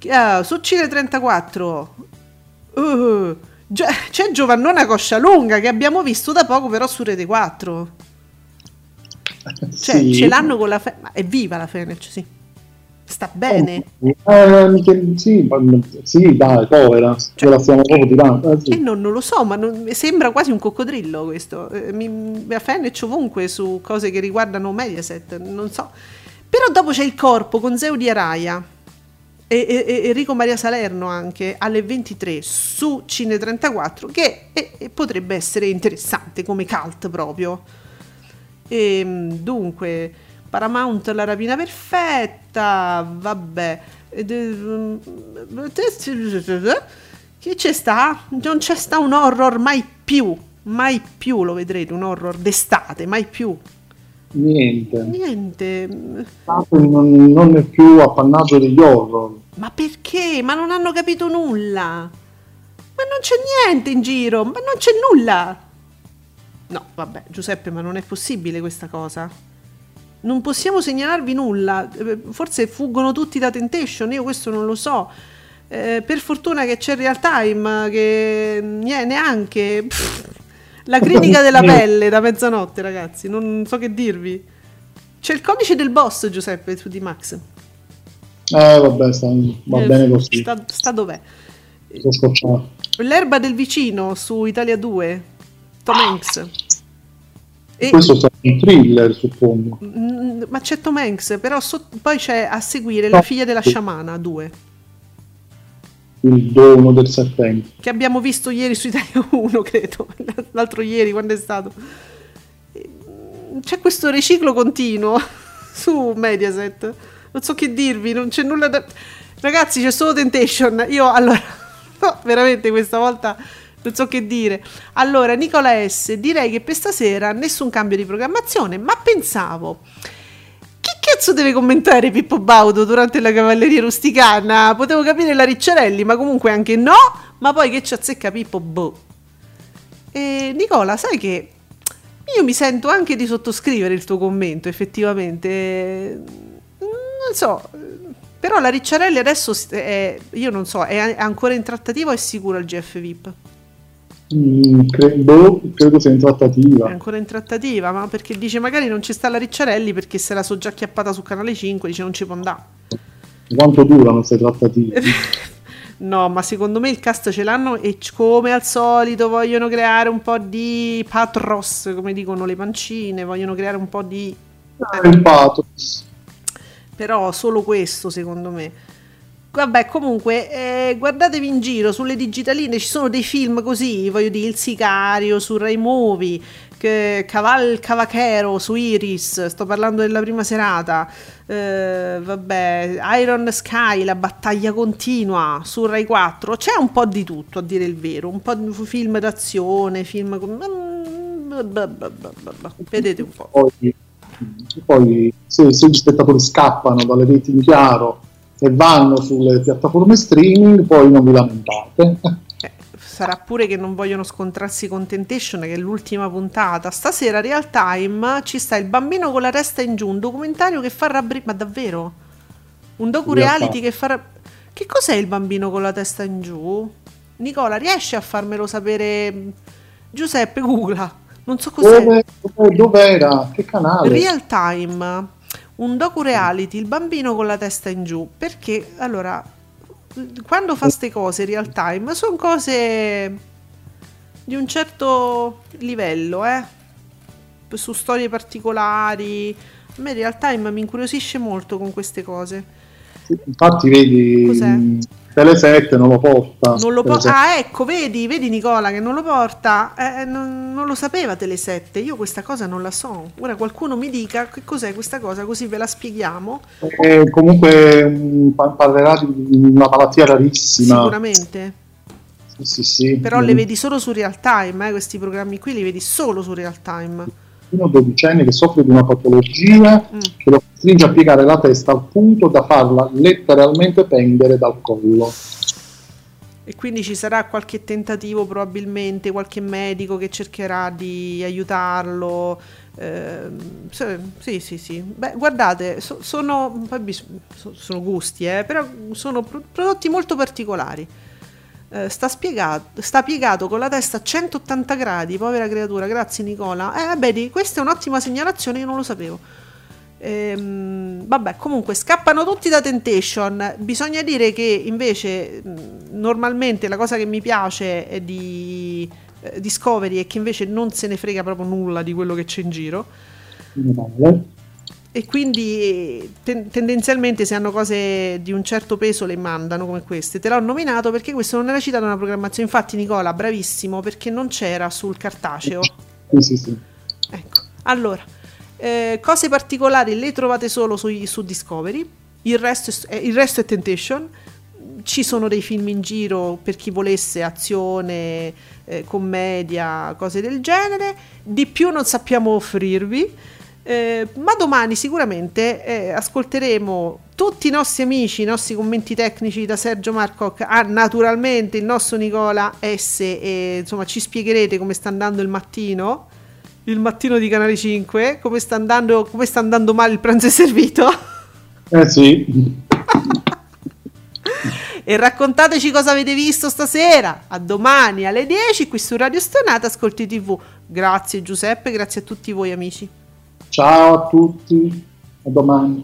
Uh, su Cile trentaquattro uh, c'è Giovannona Coscialunga, che abbiamo visto da poco però su Rete quattro, cioè sì. Ce l'hanno con la Fe- ma è viva la Fenech, sì, sta bene, eh, sì, sì, dai, povera, ce cioè, la stiamo proprio tirando, eh, sì. eh, non, non lo so, ma non, sembra quasi un coccodrillo questo, eh, mi, a Fenech ovunque su cose che riguardano Mediaset, non so. Però dopo c'è Il corpo con Zeo Di Araia e, e, e Enrico Maria Salerno anche alle ventitré su Cine trentaquattro, che e, e potrebbe essere interessante come cult proprio. E, dunque Paramount, La rapina perfetta, vabbè, che c'è sta? Non c'è sta un horror mai più, mai più lo vedrete, un horror d'estate, mai più. Niente. Niente. Non, non è più appannaggio degli horror. Ma perché? Ma non hanno capito nulla. Ma non c'è niente in giro, ma non c'è nulla. No, vabbè, Giuseppe, ma non è possibile questa cosa. Non possiamo segnalarvi nulla, forse fuggono tutti da Temptation, io questo non lo so, eh, per fortuna che c'è Real Time, che yeah, neanche pff, la critica della pelle da mezzanotte, ragazzi, non so che dirvi. C'è Il codice del boss, Giuseppe, su di Max. Eh vabbè, sta, va eh, bene così. Sta, sta dov'è? L'erba del vicino su Italia due, Tom Hanks. E questo sarà un thriller, suppongo. Mh, ma c'è Tom Hanks, però so- poi c'è a seguire La figlia della sciamana due. Il dono del serpente. Che abbiamo visto ieri su Italia uno, credo, l'altro ieri, quando è stato. C'è questo riciclo continuo su Mediaset. Non so che dirvi, non c'è nulla da... Ragazzi, c'è solo Temptation. Io, allora, no, veramente questa volta... non so che dire. Allora, Nicola S, direi che per stasera nessun cambio di programmazione, ma pensavo, chi cazzo deve commentare Pippo Baudo durante la cavalleria rusticana? Potevo capire la Ricciarelli, ma comunque anche no, ma poi che ci azzecca Pippo, boh. E Nicola, sai che io mi sento anche di sottoscrivere il tuo commento, effettivamente, non so, però la Ricciarelli adesso è, io non so, è ancora in trattativa o è sicuro al G F V I P? Mm, credo, credo sia in trattativa. È ancora in trattativa, ma perché dice magari non ci sta la Ricciarelli perché se la so già chiappata su Canale cinque, dice non ci può andare. Quanto durano queste trattative? No, ma secondo me il cast ce l'hanno e come al solito vogliono creare un po' di pathos, come dicono le pancine, vogliono creare un po' di... Ah, il pathos. Però solo questo, secondo me. Vabbè, comunque, eh, guardatevi in giro, sulle digitaline ci sono dei film così, voglio dire, Il sicario su Rai Movie, che Caval Cavachero su Iris, sto parlando della prima serata, eh, vabbè, Iron Sky, La battaglia continua su Rai quattro, c'è un po' di tutto, a dire il vero, un po' di film d'azione, film... vedete un po'. Poi, poi se, se gli spettatori scappano dalle reti in chiaro e vanno sulle piattaforme streaming, poi non vi lamentate. Eh, sarà pure che non vogliono scontrarsi con Temptation, che è l'ultima puntata. Stasera Real Time ci sta Il bambino con la testa in giù, un documentario che fa rabbri... Ma davvero? Un docu-reality che fa... Rab... Che cos'è Il bambino con la testa in giù? Nicola, riesci a farmelo sapere? Giuseppe, googla. Non so cos'è. Dove, dove, dov'era? Che canale? Real Time. Un docu-reality, Il bambino con la testa in giù, perché allora quando fa ste cose Real Time sono cose di un certo livello, eh? Su storie particolari, a me Real Time mi incuriosisce molto con queste cose. Infatti vedi, cos'è? Tele sette non lo porta. Non lo por- ah, ecco, vedi, vedi Nicola che non lo porta. Eh, non, non lo sapeva Tele sette, io questa cosa non la so. Ora qualcuno mi dica che cos'è questa cosa, così ve la spieghiamo. Eh, comunque parlerà di una malattia rarissima. Sicuramente. Sì, sì, sì. Però mm. le vedi solo su Real Time, eh, questi programmi qui li vedi solo su Real Time. Uno dodicenne che soffre di una patologia mm. che lo costringe a piegare la testa al punto da farla letteralmente pendere dal collo. E quindi ci sarà qualche tentativo, probabilmente qualche medico che cercherà di aiutarlo. Eh, sì, sì, sì. Beh, guardate, so, sono, sono gusti, eh, però sono prodotti molto particolari. Uh, sta, spiegato, sta piegato con la testa a centottanta gradi, povera creatura. Grazie Nicola. Eh, vedi, questa è un'ottima segnalazione, io non lo sapevo. Ehm, vabbè, comunque scappano tutti da Temptation. Bisogna dire che invece normalmente la cosa che mi piace è di eh, Discovery, è che invece non se ne frega proprio nulla di quello che c'è in giro. Vale. E quindi ten- tendenzialmente se hanno cose di un certo peso le mandano, come queste. Te l'ho nominato perché questo non era citato nella programmazione. Infatti Nicola, bravissimo, perché non c'era sul cartaceo. Sì, sì, sì. Ecco, allora, eh, cose particolari le trovate solo su, su Discovery, il resto, è, il resto è Temptation. Ci sono dei film in giro per chi volesse, azione, eh, commedia, cose del genere. Di più non sappiamo offrirvi. Eh, ma domani sicuramente eh, ascolteremo tutti i nostri amici, i nostri commenti tecnici da Sergio Marcoc a naturalmente il nostro Nicola S, e insomma ci spiegherete come sta andando il mattino il mattino di Canale cinque, come sta andando, come sta andando male il pranzo è servito, eh sì. E raccontateci cosa avete visto stasera. A domani alle dieci qui su Radio Stonata, Ascolti tivù. Grazie Giuseppe, grazie a tutti voi amici. Ciao a tutti, a domani.